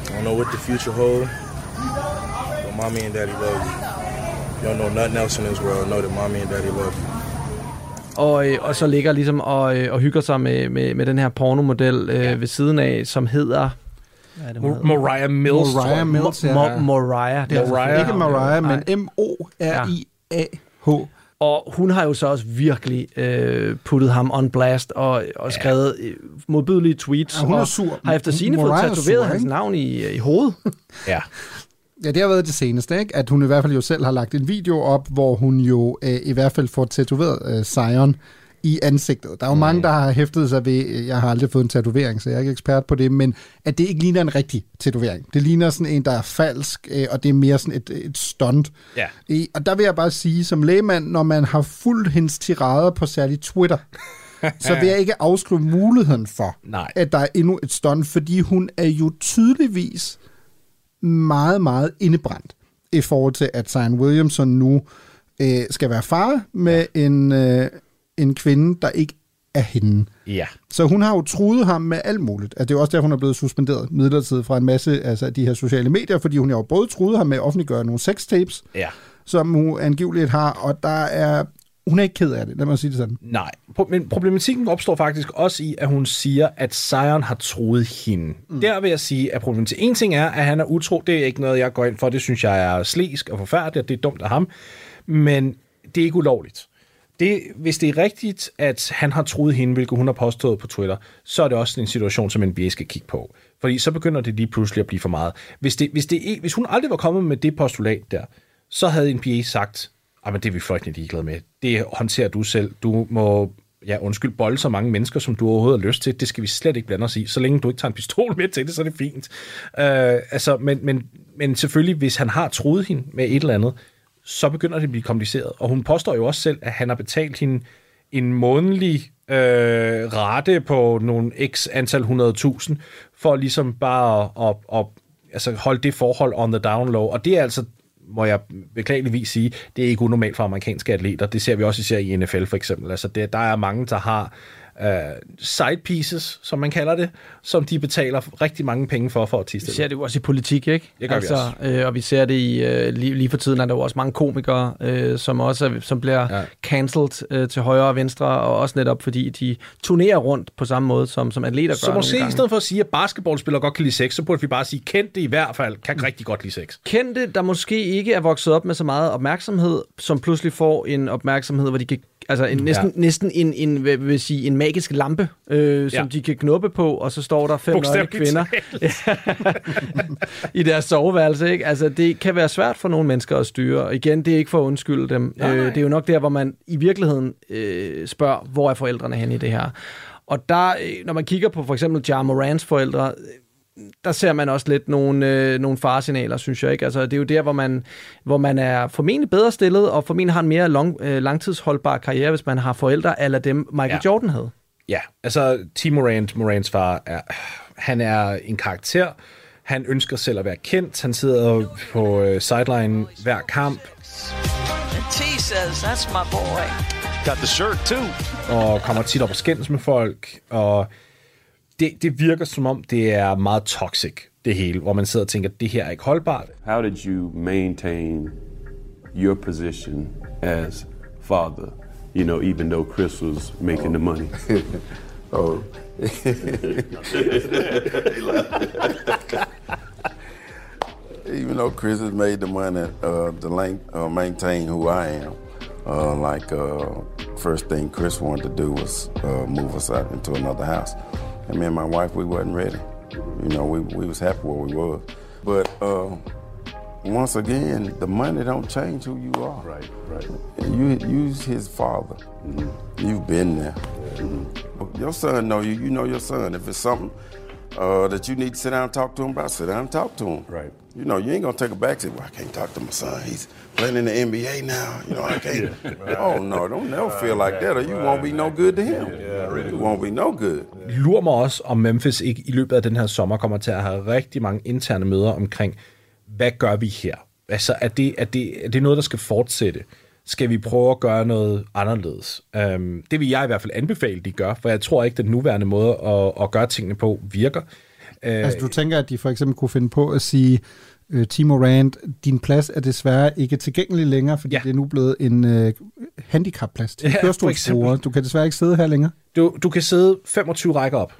I don't know what the future holds, but mommy and daddy love you. You don't know nothing else in this world, know that mommy and daddy love you. Og så ligger ligesom og hygger sig med den her pornomodel ved siden af, som hedder... Moriah Mills. Moriah Mills, Moriah. Det er ikke Moriah, men M-O-R-I-A-H. Og hun har jo så også virkelig puttet ham on blast og skrevet modbydelige tweets. Ja, hun er sur. Og har efter sine fået tatoveret hans navn i hovedet. Ja. Ja, det har været det seneste, ikke? At hun i hvert fald jo selv har lagt en video op, hvor hun jo i hvert fald får tatoveret Zion i ansigtet. Der er jo mange, der har hæftet sig ved, jeg har aldrig fået en tatovering, så jeg er ikke ekspert på det, men at det ikke ligner en rigtig tatovering. Det ligner sådan en, der er falsk, og det er mere sådan et stunt. Yeah. Og der vil jeg bare sige, som lægemand, når man har fulgt hendes tirader på særligt Twitter, så vil jeg ikke afskrive muligheden for, at der er endnu et stunt, fordi hun er jo tydeligvis meget, meget indebrændt. i forhold til, at Zion Williamson nu skal være far med en kvinde, der ikke er hende. Ja. Så hun har jo truet ham med alt muligt. Altså, det er jo også derfor, hun er blevet suspenderet midlertidigt fra en masse af de her sociale medier, fordi hun jo både truet ham med at offentliggøre nogle sextapes, ja, som hun angiveligt har, og der er... Hun er ikke ked af det, lad mig sige det sådan. Nej, men problematikken opstår faktisk også i, at hun siger, at Zion har truet hende. Mm. Der vil jeg sige, at problematikken en ting er, at han er utro. Det er ikke noget, jeg går ind for. Det synes jeg er slæsk og forfærdeligt, og det er dumt af ham. Men det er ikke ulovligt. Det, hvis det er rigtigt, at han har truet hende, hvilket hun har påstået på Twitter, så er det også en situation, som NBA skal kigge på. Fordi så begynder det lige pludselig at blive for meget. Hvis hun aldrig var kommet med det postulat der, så havde NBA sagt... men det er vi fløjtende ligeglade med. Det håndterer du selv. Du må, bolde så mange mennesker, som du overhovedet har lyst til. Det skal vi slet ikke blande os i. Så længe du ikke tager en pistol med til det, så er det fint. Men selvfølgelig, hvis han har truet hende med et eller andet, så begynder det at blive kompliceret. Og hun påstår jo også selv, at han har betalt hende en månedlig rate på nogle x antal 100.000, for ligesom bare at holde det forhold on the down low. Og det er altså... må jeg beklageligvis sige, det er ikke unormalt for amerikanske atleter. Det ser vi også især i NFL for eksempel. Altså der er mange, der har side pieces, som man kalder det, som de betaler rigtig mange penge for at tilstille. Vi ser det jo også i politik, ikke? Det gør vi også. Og vi ser det i, lige for tiden, at der er jo også mange komikere, som bliver cancelled til højre og venstre, og også netop fordi de turnerer rundt på samme måde, som atleter gør. Så måske i stedet for at sige, at basketballspillere godt kan lide sex, så burde vi bare sige, kendte i hvert fald kan rigtig godt lide sex. Kendte, der måske ikke er vokset op med så meget opmærksomhed, som pludselig får en opmærksomhed, hvor de kan en magisk lampe, som de kan knuppe på, og så står der 5 nøgne kvinder i deres soveværelse. Ikke? Altså, det kan være svært for nogle mennesker at styre, og igen, det er ikke for at undskylde dem. Det er jo nok der, hvor man i virkeligheden spørger, hvor er forældrene henne i det her? Og der, når man kigger på for eksempel Ja Morants forældre, der ser man også lidt nogle faresignaler, synes jeg, ikke? Altså, det er jo der, hvor man er formentlig bedre stillet, og formentlig har en mere langtidsholdbar karriere, hvis man har forældre a la dem, Michael Jordan havde. Ja, altså T. Morants far, han er en karakter. Han ønsker selv at være kendt. Han sidder på sideline hver kamp. T says, that's my boy. Got the shirt too. Og kommer tit op og skændes med folk, og... Det virker som om, det er meget toxic, det hele, hvor man sidder og tænker, det her er ikke holdbart. How did you maintain your position as father, even though Chris was making the money? Oh. Even though Chris has made the money, to maintain who I am. First thing Chris wanted to do was move us out into another house. And me and my wife, we wasn't ready. We was happy where we was. But once again, the money don't change who you are. Right. You's his father. Mm-hmm. You've been there. Mm-hmm. Your son know you. You know your son. If it's something that you need to sit down and talk to him about, sit down and talk to him. Right. You ain't gonna take a back seat. Well, I can't talk to my son. He's playing in the NBA now. I can't. Right. Oh no, don't never feel like that, or you won't be no good to him. Yeah, really. You won't be no good. Lurer mig også, om Memphis ikke i løbet af den her sommer kommer til at have rigtig mange interne møder omkring, hvad gør vi her? Altså, er det noget, der skal fortsætte? Skal vi prøve at gøre noget anderledes? Det vil jeg i hvert fald anbefale, de gør, for jeg tror ikke, den nuværende måde at gøre tingene på virker. Altså, du tænker, at de for eksempel kunne finde på at sige, T. Morant, din plads er desværre ikke tilgængelig længere, fordi det er nu blevet en handicapplads til kørestolsbruger. Du kan desværre ikke sidde her længere. Du kan sidde 25 rækker op,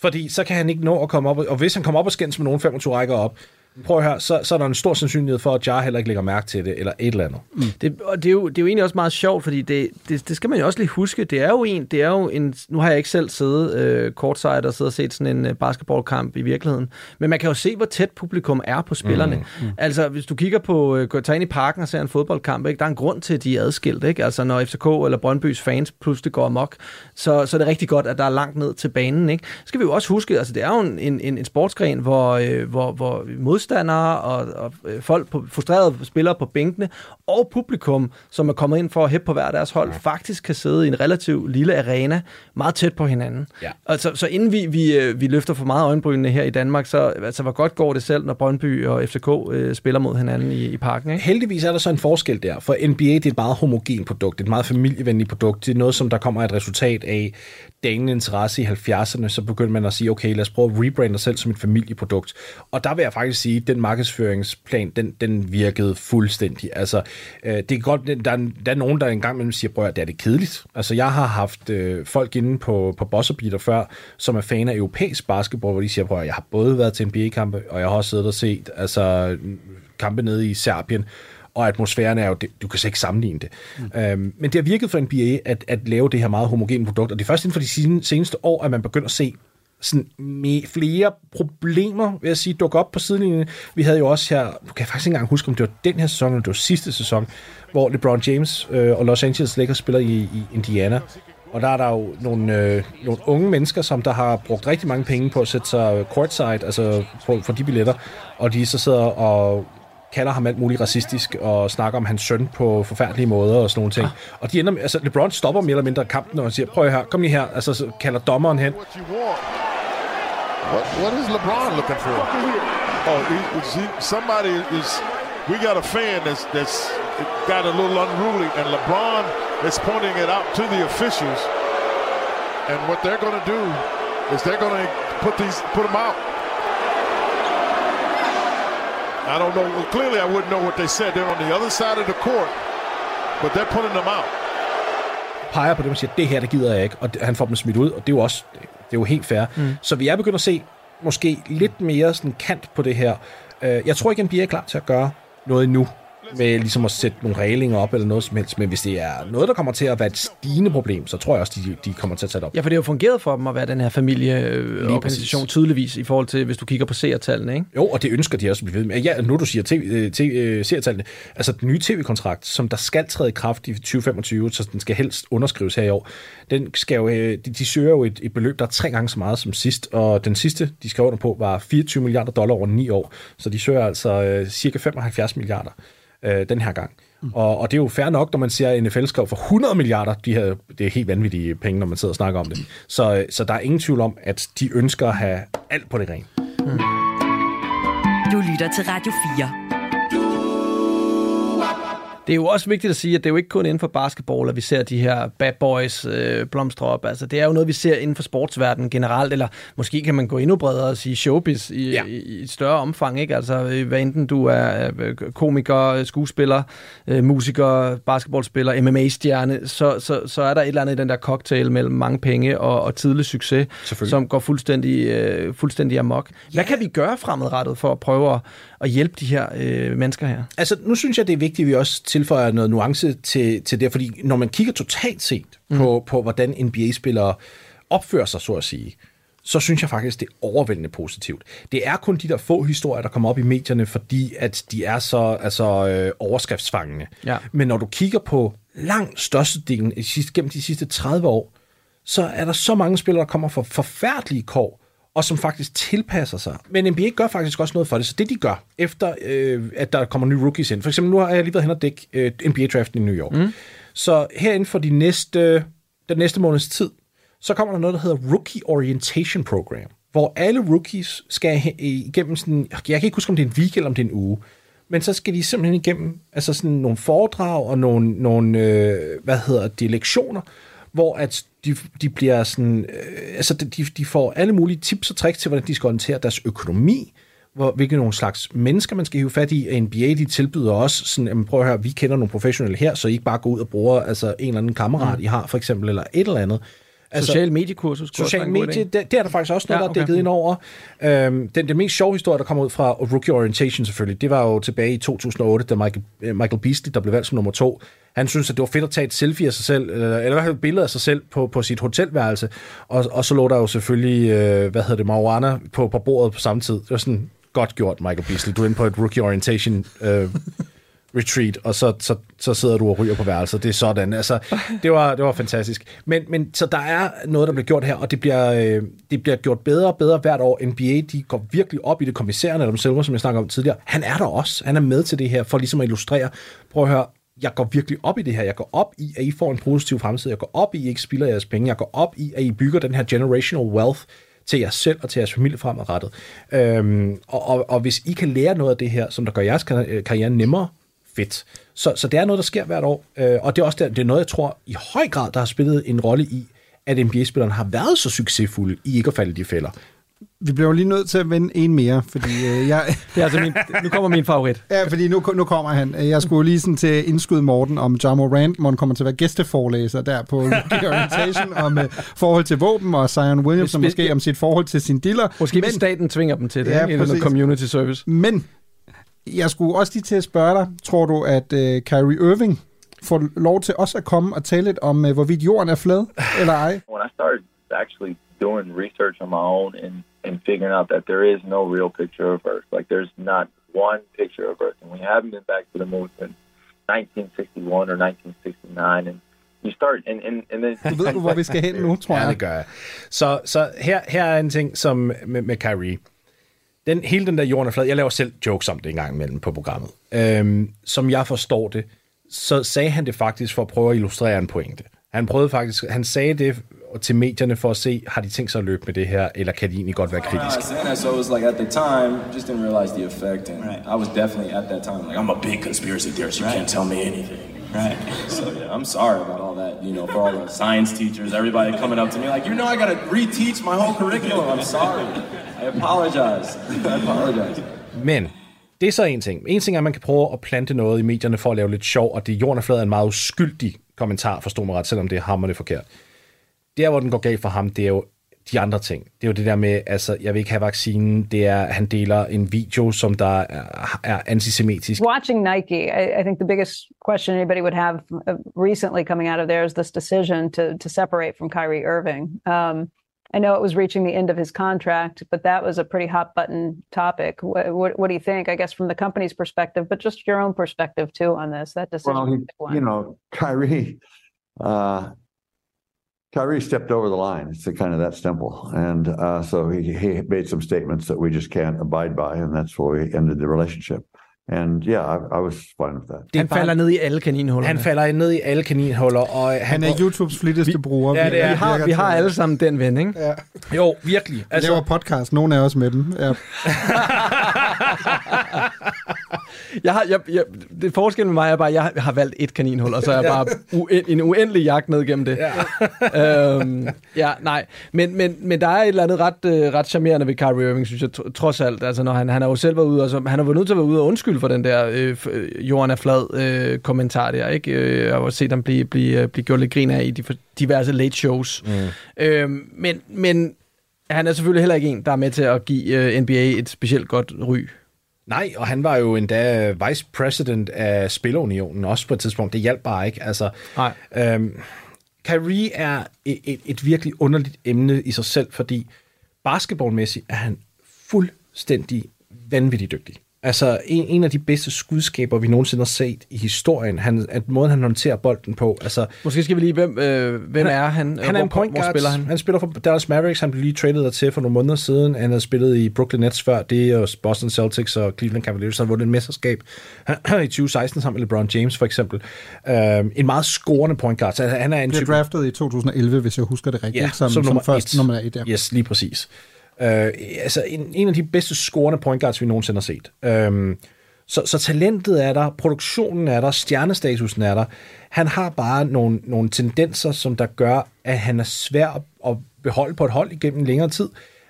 fordi så kan han ikke nå at komme op. Og hvis han kommer op og skændes med nogen 25 rækker op, prøv at høre, så er der en stor sandsynlighed for, at Jar heller ikke lægger mærke til det, eller et eller andet. Mm. Det er jo egentlig også meget sjovt, fordi det skal man jo også lige huske. Nu har jeg ikke selv siddet courtside og siddet og set sådan en basketballkamp i virkeligheden, men man kan jo se, hvor tæt publikum er på spillerne. Mm. Altså, hvis du kigger på, tager ind i parken og ser en fodboldkamp, ikke? Der er en grund til, at de er adskilt, ikke? Altså, når FCK eller Brøndbys fans pludselig går amok, så er det rigtig godt, at der er langt ned til banen, ikke? Skal vi jo også huske, altså, det er jo en sportsgren, hvor modstandere og folk på, frustrerede spillere på bænkene, og publikum, som er kommet ind for at hæppe på hver deres hold, faktisk kan sidde i en relativt lille arena, meget tæt på hinanden. Ja. Altså, så inden vi løfter for meget øjenbrynene her i Danmark, så altså, hvor godt går det selv, når Brøndby og FCK spiller mod hinanden i parken, ikke? Heldigvis er der så en forskel der, for NBA, det er et meget homogent produkt, et meget familievenligt produkt, det er noget, som der kommer et resultat af dagende interesse i 70'erne, så begyndte man at sige, okay, lad os prøve at rebrande os selv som et familieprodukt. Og der vil jeg faktisk sige, den markedsføringsplan, den virkede fuldstændig. Altså, det er godt, der er nogen, der engang mellem siger, prøv at det er det kedeligt. Altså, jeg har haft folk inde på Buzzer Beater før, som er fan af europæisk basketball, hvor de siger, prøv at jeg har både været til NBA-kampe, og jeg har også siddet og set kampe nede i Serbien, og atmosfæren er jo, du kan slet ikke sammenligne det. Mm. Men det har virket for NBA at lave det her meget homogene produkt, og det er først inden for de seneste år, at man begynder at se sådan flere problemer, vil jeg sige, dukke op på sidelinjen. Vi havde jo også her, nu kan jeg faktisk ikke engang huske, om det var den her sæson, eller det var sidste sæson, hvor LeBron James og Los Angeles Lakers spiller i Indiana. Og der er der jo nogle unge mennesker, som der har brugt rigtig mange penge på at sætte sig courtside, altså for de billetter, og de så sidder og kalder ham alt muligt racistisk og snakker om hans søn på forfærdelige måder og sådan nogle ting. Og de ender med, altså LeBron stopper mere eller mindre kampen og siger, prøv her, kom lige her, altså så kalder dommeren hen. What is LeBron looking for? Oh, somebody is, we got a fan that's got a little unruly, and LeBron is pointing it out to the officials. And what they're going to do is they're going to put them out. I don't know. Well, clearly, I wouldn't know what they said. They're on the other side of the court, but they're putting them out. Peger på dem og siger, det her, det gider jeg ikke, og han får dem smidt ud, og det er jo også, det er jo helt fair. Mm. Så vi er begyndt at se måske lidt mere sådan kant på det her. Jeg tror ikke, NBA er klar til at gøre noget endnu, med ligesom at sætte nogle reglinger op eller noget som helst, men hvis det er noget, der kommer til at være et stigende problem, så tror jeg også, de kommer til at tage det op. Ja, for det har jo fungeret for dem at være den her familieorganisation tydeligvis i forhold til, hvis du kigger på seertallene, ikke? Jo, og det ønsker de også at blive ved med. Ja, nu du siger seertallene, altså den nye tv-kontrakt, som der skal træde i kraft i 2025, så den skal helst underskrives her i år, den skal jo, de søger jo et beløb, der er 3 gange så meget som sidst, og den sidste, de skrev under på, var $24 milliarder over 9 år, så de søger altså cirka 75 milliarder. Den her gang. Mm. Og det er jo fair nok, når man ser, at NFL skrev for $100 milliarder. Det er helt vanvittige penge, når man sidder og snakker om det. Så der er ingen tvivl om, at de ønsker at have alt på det rene. Mm. Du lytter til Radio 4. Det er jo også vigtigt at sige, at det er jo ikke kun inden for basketball, at vi ser de her bad boys blomstre op. Altså, det er jo noget, vi ser inden for sportsverdenen generelt, eller måske kan man gå endnu bredere og sige showbiz i et større omfang, ikke? Altså, hvad enten du er komiker, skuespiller, musiker, basketballspiller, MMA-stjerne, så er der et eller andet i den der cocktail mellem mange penge og tidlig succes, som går fuldstændig amok. Hvad kan vi gøre fremadrettet for at prøve at hjælpe de her mennesker her? Altså, nu synes jeg, det er vigtigt, at vi også tilføjer noget nuance til det, fordi når man kigger totalt set på hvordan NBA-spillere opfører sig, så at sige, så synes jeg faktisk, det er overvældende positivt. Det er kun de der få historier, der kommer op i medierne, fordi at de er så overskriftsfangende. Ja. Men når du kigger på langt størstedelen gennem de sidste 30 år, så er der så mange spillere, der kommer fra forfærdelige kår, og som faktisk tilpasser sig. Men NBA gør faktisk også noget for det, så det de gør, efter at der kommer nye rookies ind. For eksempel, nu har jeg lige været hen og dække NBA-draften i New York. Mm. Så herinde for den næste måneds tid, så kommer der noget, der hedder Rookie Orientation Program, hvor alle rookies skal igennem sådan, jeg kan ikke huske, om det er en weekend eller om det er en uge, men så skal de simpelthen igennem altså sådan nogle foredrag og nogle lektioner, hvor at de bliver sådan, altså de får alle mulige tips og tricks til, hvordan de skal håndtere deres økonomi, hvilke nogle slags mennesker man skal hive fat i, og NBA, de tilbyder også sådan, jamen, prøv at høre, vi kender nogle professionelle her, så I ikke bare går ud og bruger altså en eller anden kammerat, I har for eksempel, eller et eller andet. Altså, sociale mediekursus. Sociale medier, det er der faktisk også noget, der er dækket ind over. Den mest sjove historie, der kommer ud fra Rookie Orientation selvfølgelig, det var jo tilbage i 2008, da Michael Beasley, der blev valgt som nummer 2, han synes, at det var fedt at tage et selfie af sig selv, eller i hvert fald et billede af sig selv på sit hotelværelse, og så lå der jo selvfølgelig, marijuana på bordet på samme tid. Det var sådan, godt gjort, Michael Beasley, du er inde på et Rookie Orientation retreat, og så sidder du og ryger på værelset. Det er sådan. Altså, det var fantastisk. Men så der er noget, der bliver gjort her, og det bliver gjort bedre og bedre hvert år. NBA, de går virkelig op i det. Kommissæren eller dem selv, som jeg snakkede om tidligere, han er der også. Han er med til det her, for ligesom at illustrere. Prøv at høre, jeg går virkelig op i det her. Jeg går op i, at I får en positiv fremtid. Jeg går op i, at I ikke spilder jeres penge. Jeg går op i, at I bygger den her generational wealth til jer selv og til jeres familie fremadrettet. Og hvis I kan lære noget af det her, som der gør jeres karriere nemmere, fedt. Så det er noget, der sker hvert år. Og det er også det er noget, jeg tror i høj grad, der har spillet en rolle i, at NBA-spillerne har været så succesfulde i ikke at falde i de fælder. Vi bliver jo lige nødt til at vende en mere, fordi nu kommer min favorit. Ja, fordi nu kommer han. Jeg skulle lige sådan til indskyde Morten om Ja Morant. Morten kommer til at være gæsteforelæser der på Orientation om forhold til våben, og Zion Williamson måske om sit forhold til sin diller. Måske men staten tvinger dem til det, ja, eller noget community service. Men jeg skulle også lige til at spørge dig, tror du, at Kyrie Irving får lov til også at komme og tale lidt om, hvorvidt jorden er flad, eller ej? When I started actually doing research on my own and figuring out that there is no real picture of Earth. Like, there's not one picture of Earth. And we haven't been back to the moon since 1961 or 1969. And you start, and then... Ved du, hvor vi skal hen nu, tror jeg? Ja, det gør jeg. Så her er en ting som med Kyrie. Hele den der jorden er flad, jeg laver selv jokes om det en gang imellem på programmet. Som jeg forstår det, så sagde han det faktisk for at prøve at illustrere en pointe. Han sagde det til medierne for at se, har de tænkt sig at løbe med det her, eller kan de egentlig godt være kritiske? So it was like at the time, just didn't realize the effect, and I was definitely at that time like, I'm a big conspiracy theorist, you can't tell me anything. Right. So yeah, I'm sorry about all that, you know, for all the science teachers, everybody coming up to me like, you know, I gotta reteach my whole curriculum, I'm sorry. I apologize. Men det er så en ting. En ting er, at man kan prøve at plante noget i medierne for at lave lidt sjov, og det jorden er flad er en meget uskyldig kommentar, forstår mig ret, selvom det er hamrende forkert. Der, hvor den går galt for ham, det er jo de andre ting. Det er jo det der med, altså, jeg vil ikke have vaccinen, det er, han deler en video, som der er antisemitisk. Watching Nike, I think the biggest question anybody would have recently coming out of there is this decision to separate from Kyrie Irving. I know it was reaching the end of his contract, but that was a pretty hot button topic. What do you think? I guess from the company's perspective, but just your own perspective too on this. That decision. Well, you know, Kyrie stepped over the line. It's kind of that simple, and so he made some statements that we just can't abide by, and that's why we ended the relationship. And yeah, I was fine with that. Han falder ned i alle kaninhuller. Og han er YouTubes flittigste bruger. Ja, vi har alle sammen den ven, ikke? Ja. Jo, virkelig. Altså, laver podcast. Nogen af os med dem. Ja. Det forskellen med mig er bare, at jeg har valgt et kaninhul, og så er jeg bare en uendelig jagt ned gennem det. Ja. Men der er et eller andet ret charmerende ved Kyrie Irving, synes jeg, trods alt. Altså, når han har jo selv været ude, og så, han har været nødt til at være ude og undskylde for den der jorden er flad kommentar der, ikke? Jeg har set ham blive gjort lidt grin af i de diverse late shows. Mm. Men han er selvfølgelig heller ikke en, der er med til at give NBA et specielt godt ry. Nej, og han var jo endda vice president af Spillerunionen også på et tidspunkt. Det hjalp bare ikke. Altså, Kyrie er et virkelig underligt emne i sig selv, fordi basketballmæssigt er han fuldstændig vanvittigt dygtig. Altså, en af de bedste skudskaber, vi nogensinde har set i historien. Måden, han håndterer bolden på. Altså, måske skal vi lige... Hvem er han? Han er en point guard. Han spiller for Dallas Mavericks. Han blev lige traded dertil for nogle måneder siden. Han havde spillet i Brooklyn Nets før. Det er Boston Celtics og Cleveland Cavaliers. Så han vundet et mesterskab i 2016 sammen med LeBron James, for eksempel. En meget scorende point guard. Så han er en type... draftet i 2011, hvis jeg husker det rigtigt. Ja, som først nummer 1. Yes, lige præcis. Altså en af de bedste scorende point guards, vi nogensinde har set. Så talentet er der, produktionen er der, stjernestatusen er der. Han har bare nogle tendenser, som der gør, at han er svær at beholde på et hold igennem længere tid.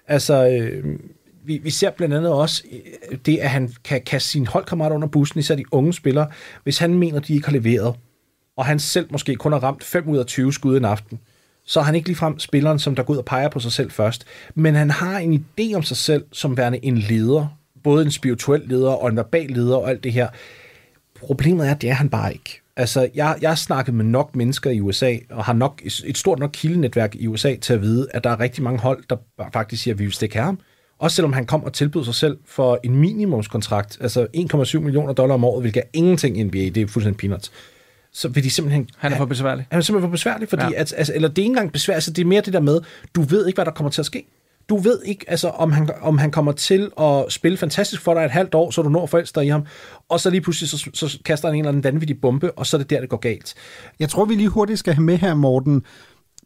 Altså, vi ser blandt andet også det, at han kan kaste sine holdkammerater under bussen, især de unge spillere, hvis han mener, de ikke har leveret, og han selv måske kun har ramt 5 ud af 20 skud en aften. Så er han ikke ligefrem spilleren, som der går ud og peger på sig selv først. Men han har en idé om sig selv som værende en leder. Både en spirituel leder og en verbal leder og alt det her. Problemet er, at det er han bare ikke. Altså, jeg har snakket med nok mennesker i USA, og har nok et stort nok kildenetværk i USA til at vide, at der er rigtig mange hold, der faktisk siger, at vi vil stikke ham. Også selvom han kom og tilbød sig selv for en minimumskontrakt, altså $1,7 million om året, hvilket er ingenting i NBA, det er fuldstændig peanuts. Så vil de simpelthen... Han er for besværlig. Han er simpelthen for besværlig, fordi... Ja. Altså, eller det er ikke engang besværligt, så det er mere det der med, du ved ikke, hvad der kommer til at ske. Du ved ikke, altså, om han kommer til at spille fantastisk for dig et halvt år, så du når at forelske dig i ham, og så lige pludselig så kaster han en eller anden vanvittig bombe, og så er det der, det går galt. Jeg tror, vi lige hurtigt skal have med her, Morten.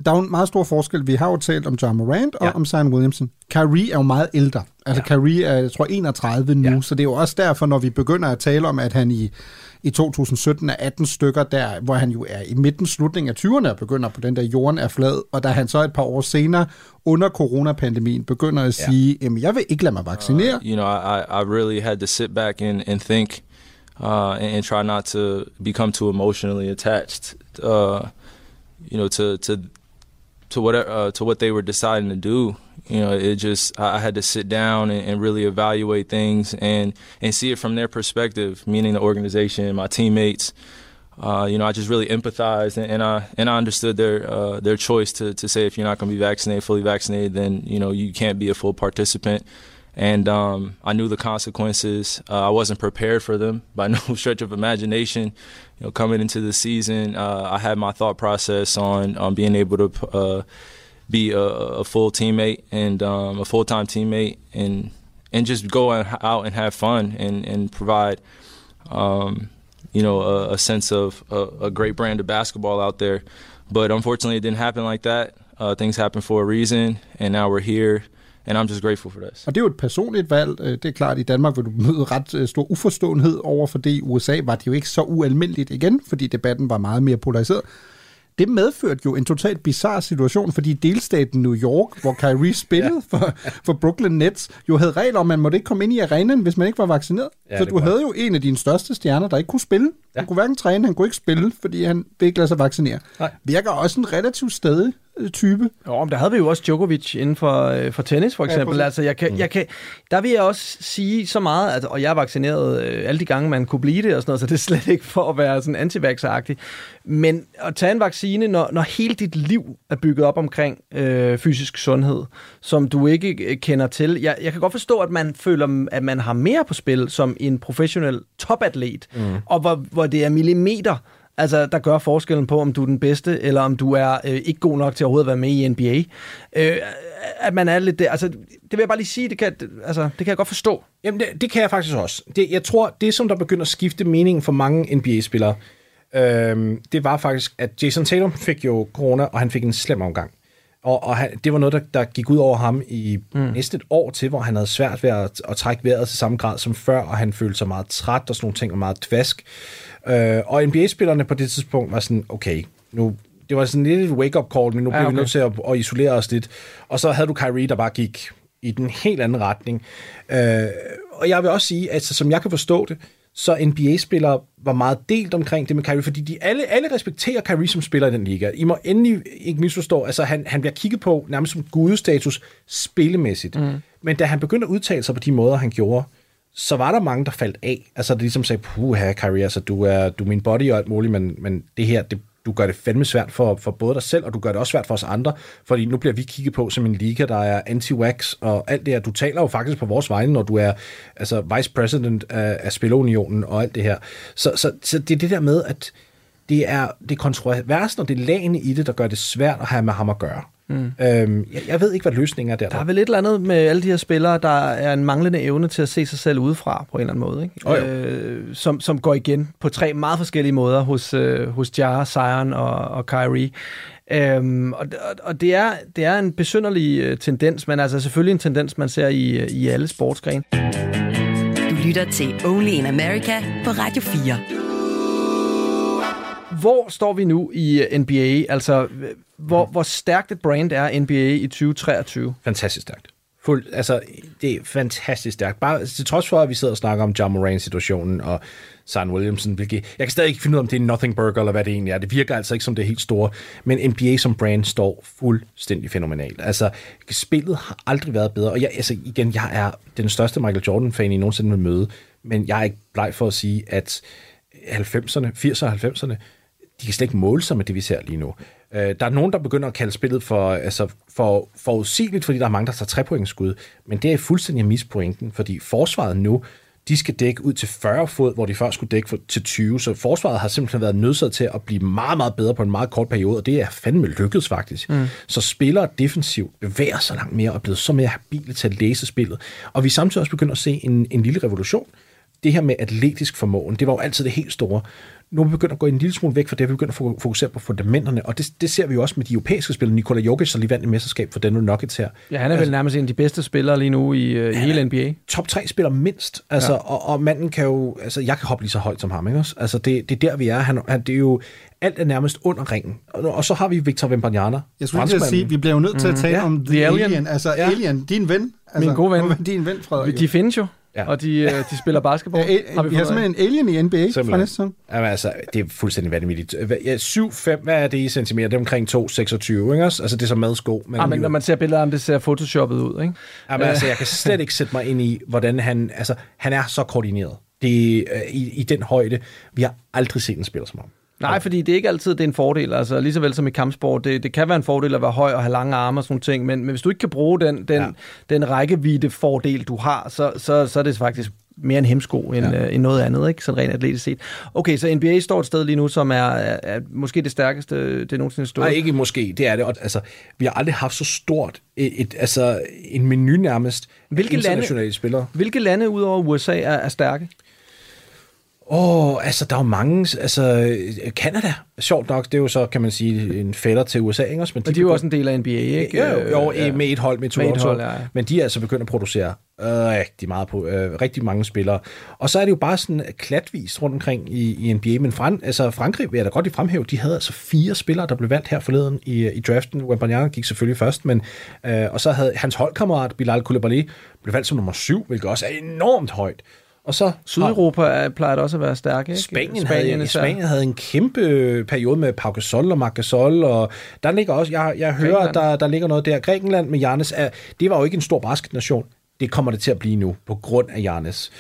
Der er jo en meget stor forskel. Vi har jo talt om Ja Morant og om Zion Williamson. Kyrie er jo meget ældre. Altså Kyrie er, jeg tror, 31 nu, så det er jo også derfor, når vi begynder at tale om, at han i 2017 er 18 stykker, der, hvor han jo er i midten, slutningen af 20'erne og begynder på den der jorden er flad, og da han så et par år senere under coronapandemien begynder at sige, jeg vil ikke lade mig vaccinere. I really had to sit back and think and try not to become too emotionally attached to what they were deciding to do. You know, it just, I had to sit down and really evaluate things and see it from their perspective, meaning the organization, my teammates. I just really empathized and I understood their choice to say, if you're not going to be vaccinated, fully vaccinated, then, you can't be a full participant. And I knew the consequences. I wasn't prepared for them by no stretch of imagination. Coming into the season, I had my thought process on being able to be a full teammate and a full-time teammate and just go out and have fun and provide, a sense of a great brand of basketball out there. But unfortunately, it didn't happen like that. Things happen for a reason, and now we're here. And I'm just grateful for this. Og det er jo et personligt valg. Det er klart, i Danmark vil du møde ret stor uforståenhed over for det. I USA var det jo ikke så ualmindeligt igen, fordi debatten var meget mere polariseret. Det medførte jo en totalt bizarre situation, fordi delstaten New York, hvor Kyrie spillede for Brooklyn Nets, jo havde regler om, man måtte ikke komme ind i arenaen, hvis man ikke var vaccineret. Ja, så du havde jo en af dine største stjerner, der ikke kunne spille. Ja. Han kunne hverken træne, han kunne ikke spille, fordi han ville ikke lade sig vaccinere. Nej. Virker også en relativt stedig type. Jo, men der havde vi jo også Djokovic inden for tennis, for eksempel. Ja, altså, jeg kan, der vil jeg også sige så meget, at, og jeg er vaccineret alle de gange, man kunne blive det og sådan noget, så det er slet ikke for at være sådan antivaxer-agtig. Men at tage en vaccine, når hele dit liv er bygget op omkring fysisk sundhed, som du ikke kender til. Jeg kan godt forstå, at man føler, at man har mere på spil som en professionel topatlet, og hvor det er millimeter, altså, der gør forskellen på, om du er den bedste, eller om du er ikke god nok til overhovedet at være med i NBA. At man er lidt der. Altså, det vil jeg bare lige sige, det kan jeg godt forstå. Jamen, det kan jeg faktisk også. Jeg tror, det som der begynder at skifte meningen for mange NBA-spillere, det var faktisk, at Jason Tatum fik jo corona, og han fik en slem omgang. Og han, det var noget, der gik ud over ham i næsten et år til, hvor han havde svært ved at trække vejret til samme grad som før, og han følte sig meget træt og sådan nogle ting, og meget dvask. Og NBA-spillerne på det tidspunkt var sådan, okay, nu, det var sådan lidt et wake-up call, men nu bliver vi nødt til at isolere os lidt. Og så havde du Kyrie, der bare gik i den helt anden retning. Og jeg vil også sige, at altså, som jeg kan forstå det, så NBA-spillere var meget delt omkring det med Kyrie, fordi de alle respekterer Kyrie som spiller i den liga. I må endelig ikke misforstå, altså han bliver kigget på nærmest som gudestatus spillemæssigt. Men da han begyndte at udtale sig på de måder, han gjorde, så var der mange, der faldt af. Altså, der ligesom sagde, puha, Kyrie, altså, du er min body og alt muligt, men det her, du gør det fandme svært for både dig selv, og du gør det også svært for os andre, fordi nu bliver vi kigget på som en liga, der er anti-wax og alt det her. Du taler jo faktisk på vores vegne, når du er altså vice president af Spilunionen og alt det her. Så det er det der med, at det er kontroversen, og det er lagene i det, der gør det svært at have med ham at gøre. Jeg ved ikke, hvad løsningen er der. Der er vel et eller andet med alle de her spillere, der er en manglende evne til at se sig selv udefra på en eller anden måde, ikke? Som går igen på tre meget forskellige måder hos Ja, Zion og Kyrie. Og det er en besynderlig tendens, men altså selvfølgelig en tendens, man ser i alle sportsgrene. Du lytter til Only in America på Radio 4. Hvor står vi nu i NBA? Altså, hvor stærkt et brand er NBA i 2023? Fantastisk stærkt. Det er fantastisk stærkt. Bare til trods for, at vi sidder og snakker om Ja Morant-situationen og Zion Williamson. Jeg kan stadig ikke finde ud af, om det er nothing burger eller hvad det egentlig er. Det virker altså ikke som det helt store. Men NBA som brand står fuldstændig fænomenalt. Altså, spillet har aldrig været bedre. Og jeg er den største Michael Jordan-fan, I nogensinde vil møde. Men jeg er ikke bleg for at sige, at 90'erne, 80'erne og 90'erne, de kan slet ikke måle sig med det, vi ser lige nu. Der er nogen, der begynder at kalde spillet for forudsigeligt, fordi der er mange, der tager 3-pointsskud. Men det er fuldstændig mispointen, fordi forsvaret nu, de skal dække ud til 40 fod, hvor de før skulle dække til 20. Så forsvaret har simpelthen været nødsaget til at blive meget, meget bedre på en meget kort periode, og det er fandme lykkedes faktisk. Mm. Så spillere defensivt bevæger sig langt mere og er blevet så mere habile til at læse spillet. Og vi samtidig også begynder at se en lille revolution. Det her med atletisk formåen, det var jo altid det helt store. Nu er vi begyndt at gå en lille smule væk fra det, vi begynder at fokusere på fundamenterne, og det ser vi jo også med de europæiske spillere. Nikola Jokic, som lige vandt et mesterskab for Denver Nuggets her. Ja, han er vel nærmest en af de bedste spillere lige nu i hele NBA. Top 3 spiller mindst, altså, ja. og manden kan jo, altså jeg kan hoppe lige så højt som ham, ikke også? Altså det er der, vi er. Han, det er jo, alt er nærmest under ringen. Og så har vi Victor Wembanyama. Jeg skulle lige sige, vi bliver jo nødt til at tale om The Alien. Altså ja. Alien, din ven. Altså, min gode ven. Din ven, Frederik. De findes jo. Ja. Og de spiller basketball. Vi har simpelthen en alien i NBA fra næste sæson. Jamen altså, det er fuldstændig vanvittigt. 7-5, hvad er det i centimeter? Det er omkring 2,26, ikke også? Altså, det er så madsko. Men når man ser billeder af ham, det ser photoshoppet ud, ikke? Jamen altså, jeg kan slet ikke sætte mig ind i, hvordan han er så koordineret. Det i den højde. Vi har aldrig set en spiller som ham. Nej, fordi det er ikke altid, det er en fordel. Altså, lige så vel som i kampsport, det kan være en fordel at være høj og have lange arme og sådan ting, men hvis du ikke kan bruge den rækkevidde fordel, du har, så er det faktisk mere en hemsko end noget andet, ikke? Sådan rent atletisk set. Okay, så NBA står et sted lige nu, som er måske det stærkeste, det er nogensinde stået. Nej, ikke måske, det er det. Altså, vi har aldrig haft så stort en menu nærmest internationale spillere. Hvilke lande ud over USA er stærke? Der er jo mange, Canada, sjovt nok, det er jo så, kan man sige, en fætter til USA, ikke også? Men de er jo også en del af NBA, ikke? Jo, med et hold, med Toronto, ja. Men de er altså begyndt at producere rigtig meget på, rigtig mange spillere. Og så er det jo bare sådan klatvis rundt omkring i NBA, men Frankrig vil jeg da godt lige fremhæve, de havde altså 4 spillere, der blev valgt her forleden i draften. Wembanyama gik selvfølgelig først, men og så havde hans holdkammerat, Bilal Coulibaly, blev valgt som nummer 7, hvilket også er enormt højt. Og så Sydeuropa plejer også at være stærke, ikke? Spanien havde en kæmpe periode med Pau Gasol og Marc Gasol, og der ligger også, jeg hører, at der ligger noget der. Grækenland med Giannis, det var jo ikke en stor basketnation. Det kommer det til at blive nu, på grund af Giannis.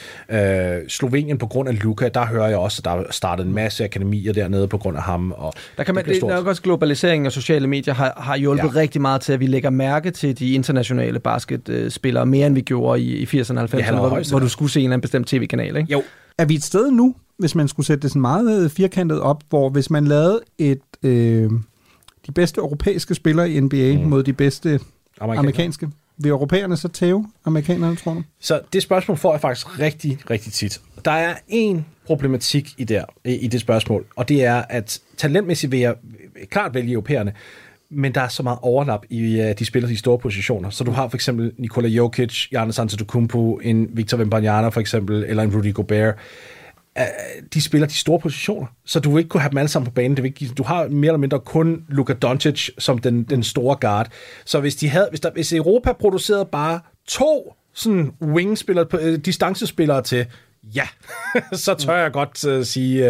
Slovenien på grund af Luka, der hører jeg også, at der er startet en masse akademier dernede på grund af ham. Og der kan man, det er nok også globaliseringen og sociale medier har hjulpet rigtig meget til, at vi lægger mærke til de internationale basketspillere mere, end vi gjorde i 80'erne og 90'erne, hvor du skulle se en eller anden bestemt tv-kanal, ikke? Jo. Er vi et sted nu, hvis man skulle sætte det sådan meget firkantet op, hvor hvis man lavede de bedste europæiske spillere i NBA mod de bedste amerikanske? Vil europæerne så tæve amerikanerne, tror du? Så det spørgsmål får jeg faktisk rigtig, rigtig tit. Der er en problematik i det spørgsmål, og det er, at talentmæssigt vil jeg klart vælge europæerne, men der er så meget overlap i de spillere i store positioner. Så du har for eksempel Nikola Jokic, Giannis Antetokounmpo, en Victor Wembanyama for eksempel, eller en Rudy Gobert. De spiller de store positioner, så du vil ikke kunne have dem alle sammen på banen. Du har mere eller mindre kun Luka Doncic som den store guard. Så hvis Europa producerede bare 2 sådan wing-spillere, distancespillere til, ja, så tør jeg godt sige,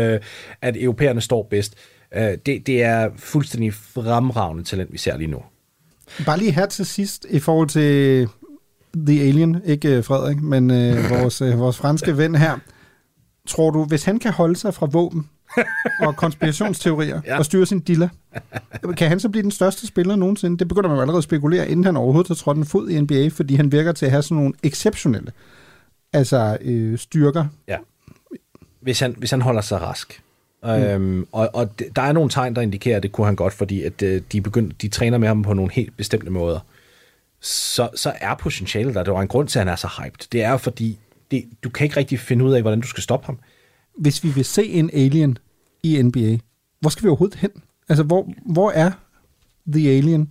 at europæerne står bedst. Det er fuldstændig fremragende talent, vi ser lige nu. Bare lige her til sidst i forhold til The Alien, ikke Frederik, men vores franske ven her. Tror du, hvis han kan holde sig fra våben og konspirationsteorier og styre sin dilla, kan han så blive den største spiller nogensinde? Det begynder man jo allerede at spekulere, inden han overhovedet har trådt en fod i NBA, fordi han virker til at have sådan nogle exceptionelle styrker. Ja. Hvis han holder sig rask. Og der er nogle tegn, der indikerer, at det kunne han godt, fordi at de træner med ham på nogle helt bestemte måder. Så er potentialet der. Det var en grund til, at han er så hyped. Det er fordi du kan ikke rigtig finde ud af, hvordan du skal stoppe ham. Hvis vi vil se en alien i NBA, hvor skal vi overhovedet hen? Altså, hvor er The Alien?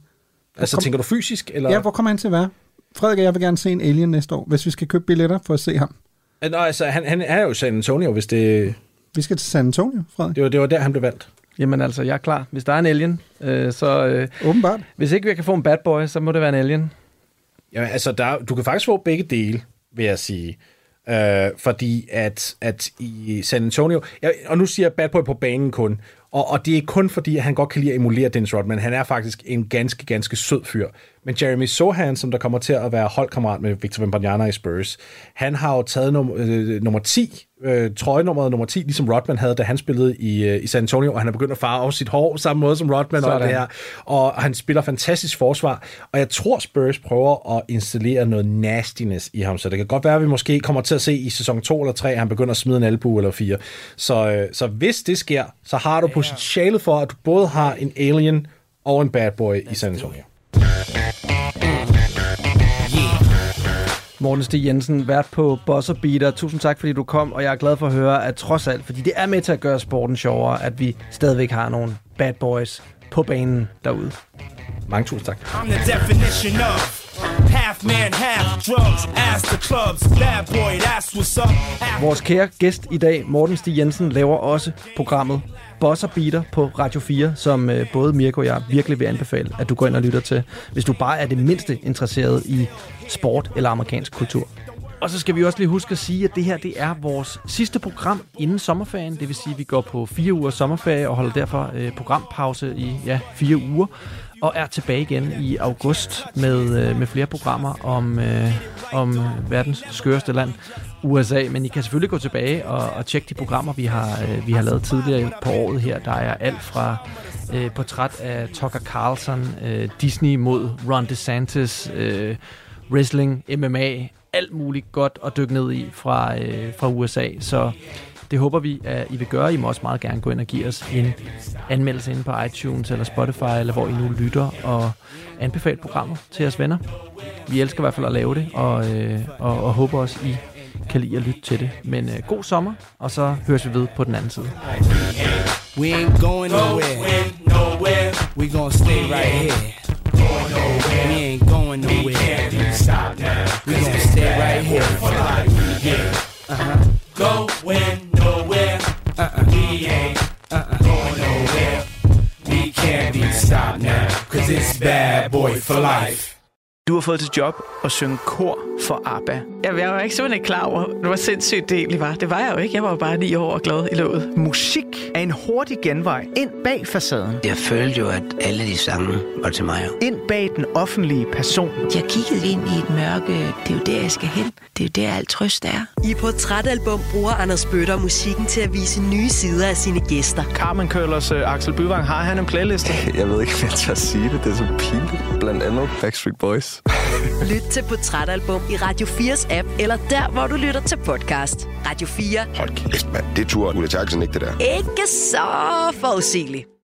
Tænker du fysisk? Eller? Ja, hvor kommer han til at være? Frederik og jeg vil gerne se en alien næste år, hvis vi skal købe billetter for at se ham. Nå, altså, han er jo San Antonio, hvis det... Vi skal til San Antonio, Frederik. Det var der, han blev valgt. Jamen altså, jeg er klar. Hvis der er en alien, så... Åbenbart. Hvis ikke vi kan få en bad boy, så må det være en alien. Jamen altså, du kan faktisk få begge dele, vil jeg sige. Fordi at i San Antonio, og nu siger jeg bad boy på banen kun, og det er kun fordi, at han godt kan lide at emulere Dennis Rodman. Han er faktisk en ganske, ganske sød fyr. Men Jeremy Sohan, som der kommer til at være holdkammerat med Victor Wembanyama i Spurs, han har jo taget nummer 10, trøjenummeret nummer 10, ligesom Rodman havde, da han spillede i San Antonio, og han er begyndt at farve af sit hår, samme måde som Rodman og det her. Og han spiller fantastisk forsvar, og jeg tror Spurs prøver at installere noget nastiness i ham, så det kan godt være, at vi måske kommer til at se i sæson 2 eller 3, at han begynder at smide en albue eller 4. Så hvis det sker, så har du potentialet for, at du både har en alien og en bad boy i San Antonio. Morten Stig Jensen, vært på Buzzer Beater. Tusind tak, fordi du kom, og jeg er glad for at høre, at trods alt, fordi det er med til at gøre sporten sjovere, at vi stadigvæk har nogle bad boys på banen derude. Mange tusind tak. Vores kære gæst i dag, Morten Stig Jensen, laver også programmet Buzzer Beater på Radio 4, som både Mirko og jeg virkelig vil anbefale, at du går ind og lytter til, hvis du bare er det mindste interesseret i sport eller amerikansk kultur. Og så skal vi også lige huske at sige, at det her det er vores sidste program inden sommerferien. Det vil sige, at vi går på 4 uger sommerferie og holder derfor programpause i 4 uger. Og er tilbage igen i august med flere programmer om verdens skøreste land, USA. Men I kan selvfølgelig gå tilbage og tjekke de programmer, vi har lavet tidligere på året her. Der er alt fra portræt af Tucker Carlson, Disney mod Ron DeSantis, wrestling, MMA, alt muligt godt at dykke ned i fra USA. Så det håber vi, at I vil gøre. I må også meget gerne gå ind og give os en anmeldelse inde på iTunes eller Spotify, eller hvor I nu lytter, og anbefale programmet til jeres venner. Vi elsker i hvert fald at lave det, og håber også, I kan lide at lytte til det. Men god sommer, og så høres vi ved på den anden side. We ain't going nowhere. We gonna stay right here. We ain't going nowhere. We gonna stay right here. Going nowhere, we ain't going nowhere. We can't be stopped now, cause it's bad boy for life. Du har fået til job at synge kor for ABBA. Jeg var ikke simpelthen klar over, hvor sindssygt det egentlig var. Det var jeg jo ikke. Jeg var jo bare 9 år og glad i låget. Musik er en hurtig genvej ind bag facaden. Jeg følte jo, at alle de sange var til mig. Ind bag den offentlige person. Jeg kiggede ind i et mørke. Det er jo der, jeg skal hen. Det er jo der, alt trøst er. I Portrætalbum bruger Anders Bøtter musikken til at vise nye sider af sine gæster. Carmen Køllers Axel Byvang, har han en playliste? Jeg ved ikke, hvad jeg tør sige det. Det er så pinligt. Blandt andet Backstreet Boys. Lyt til Portrætalbum i Radio 4's app, eller der, hvor du lytter til podcast. Radio 4. Hold kæft, mand. Det turde Ulla Terkelsen ikke, det der. Ikke så forudsigeligt.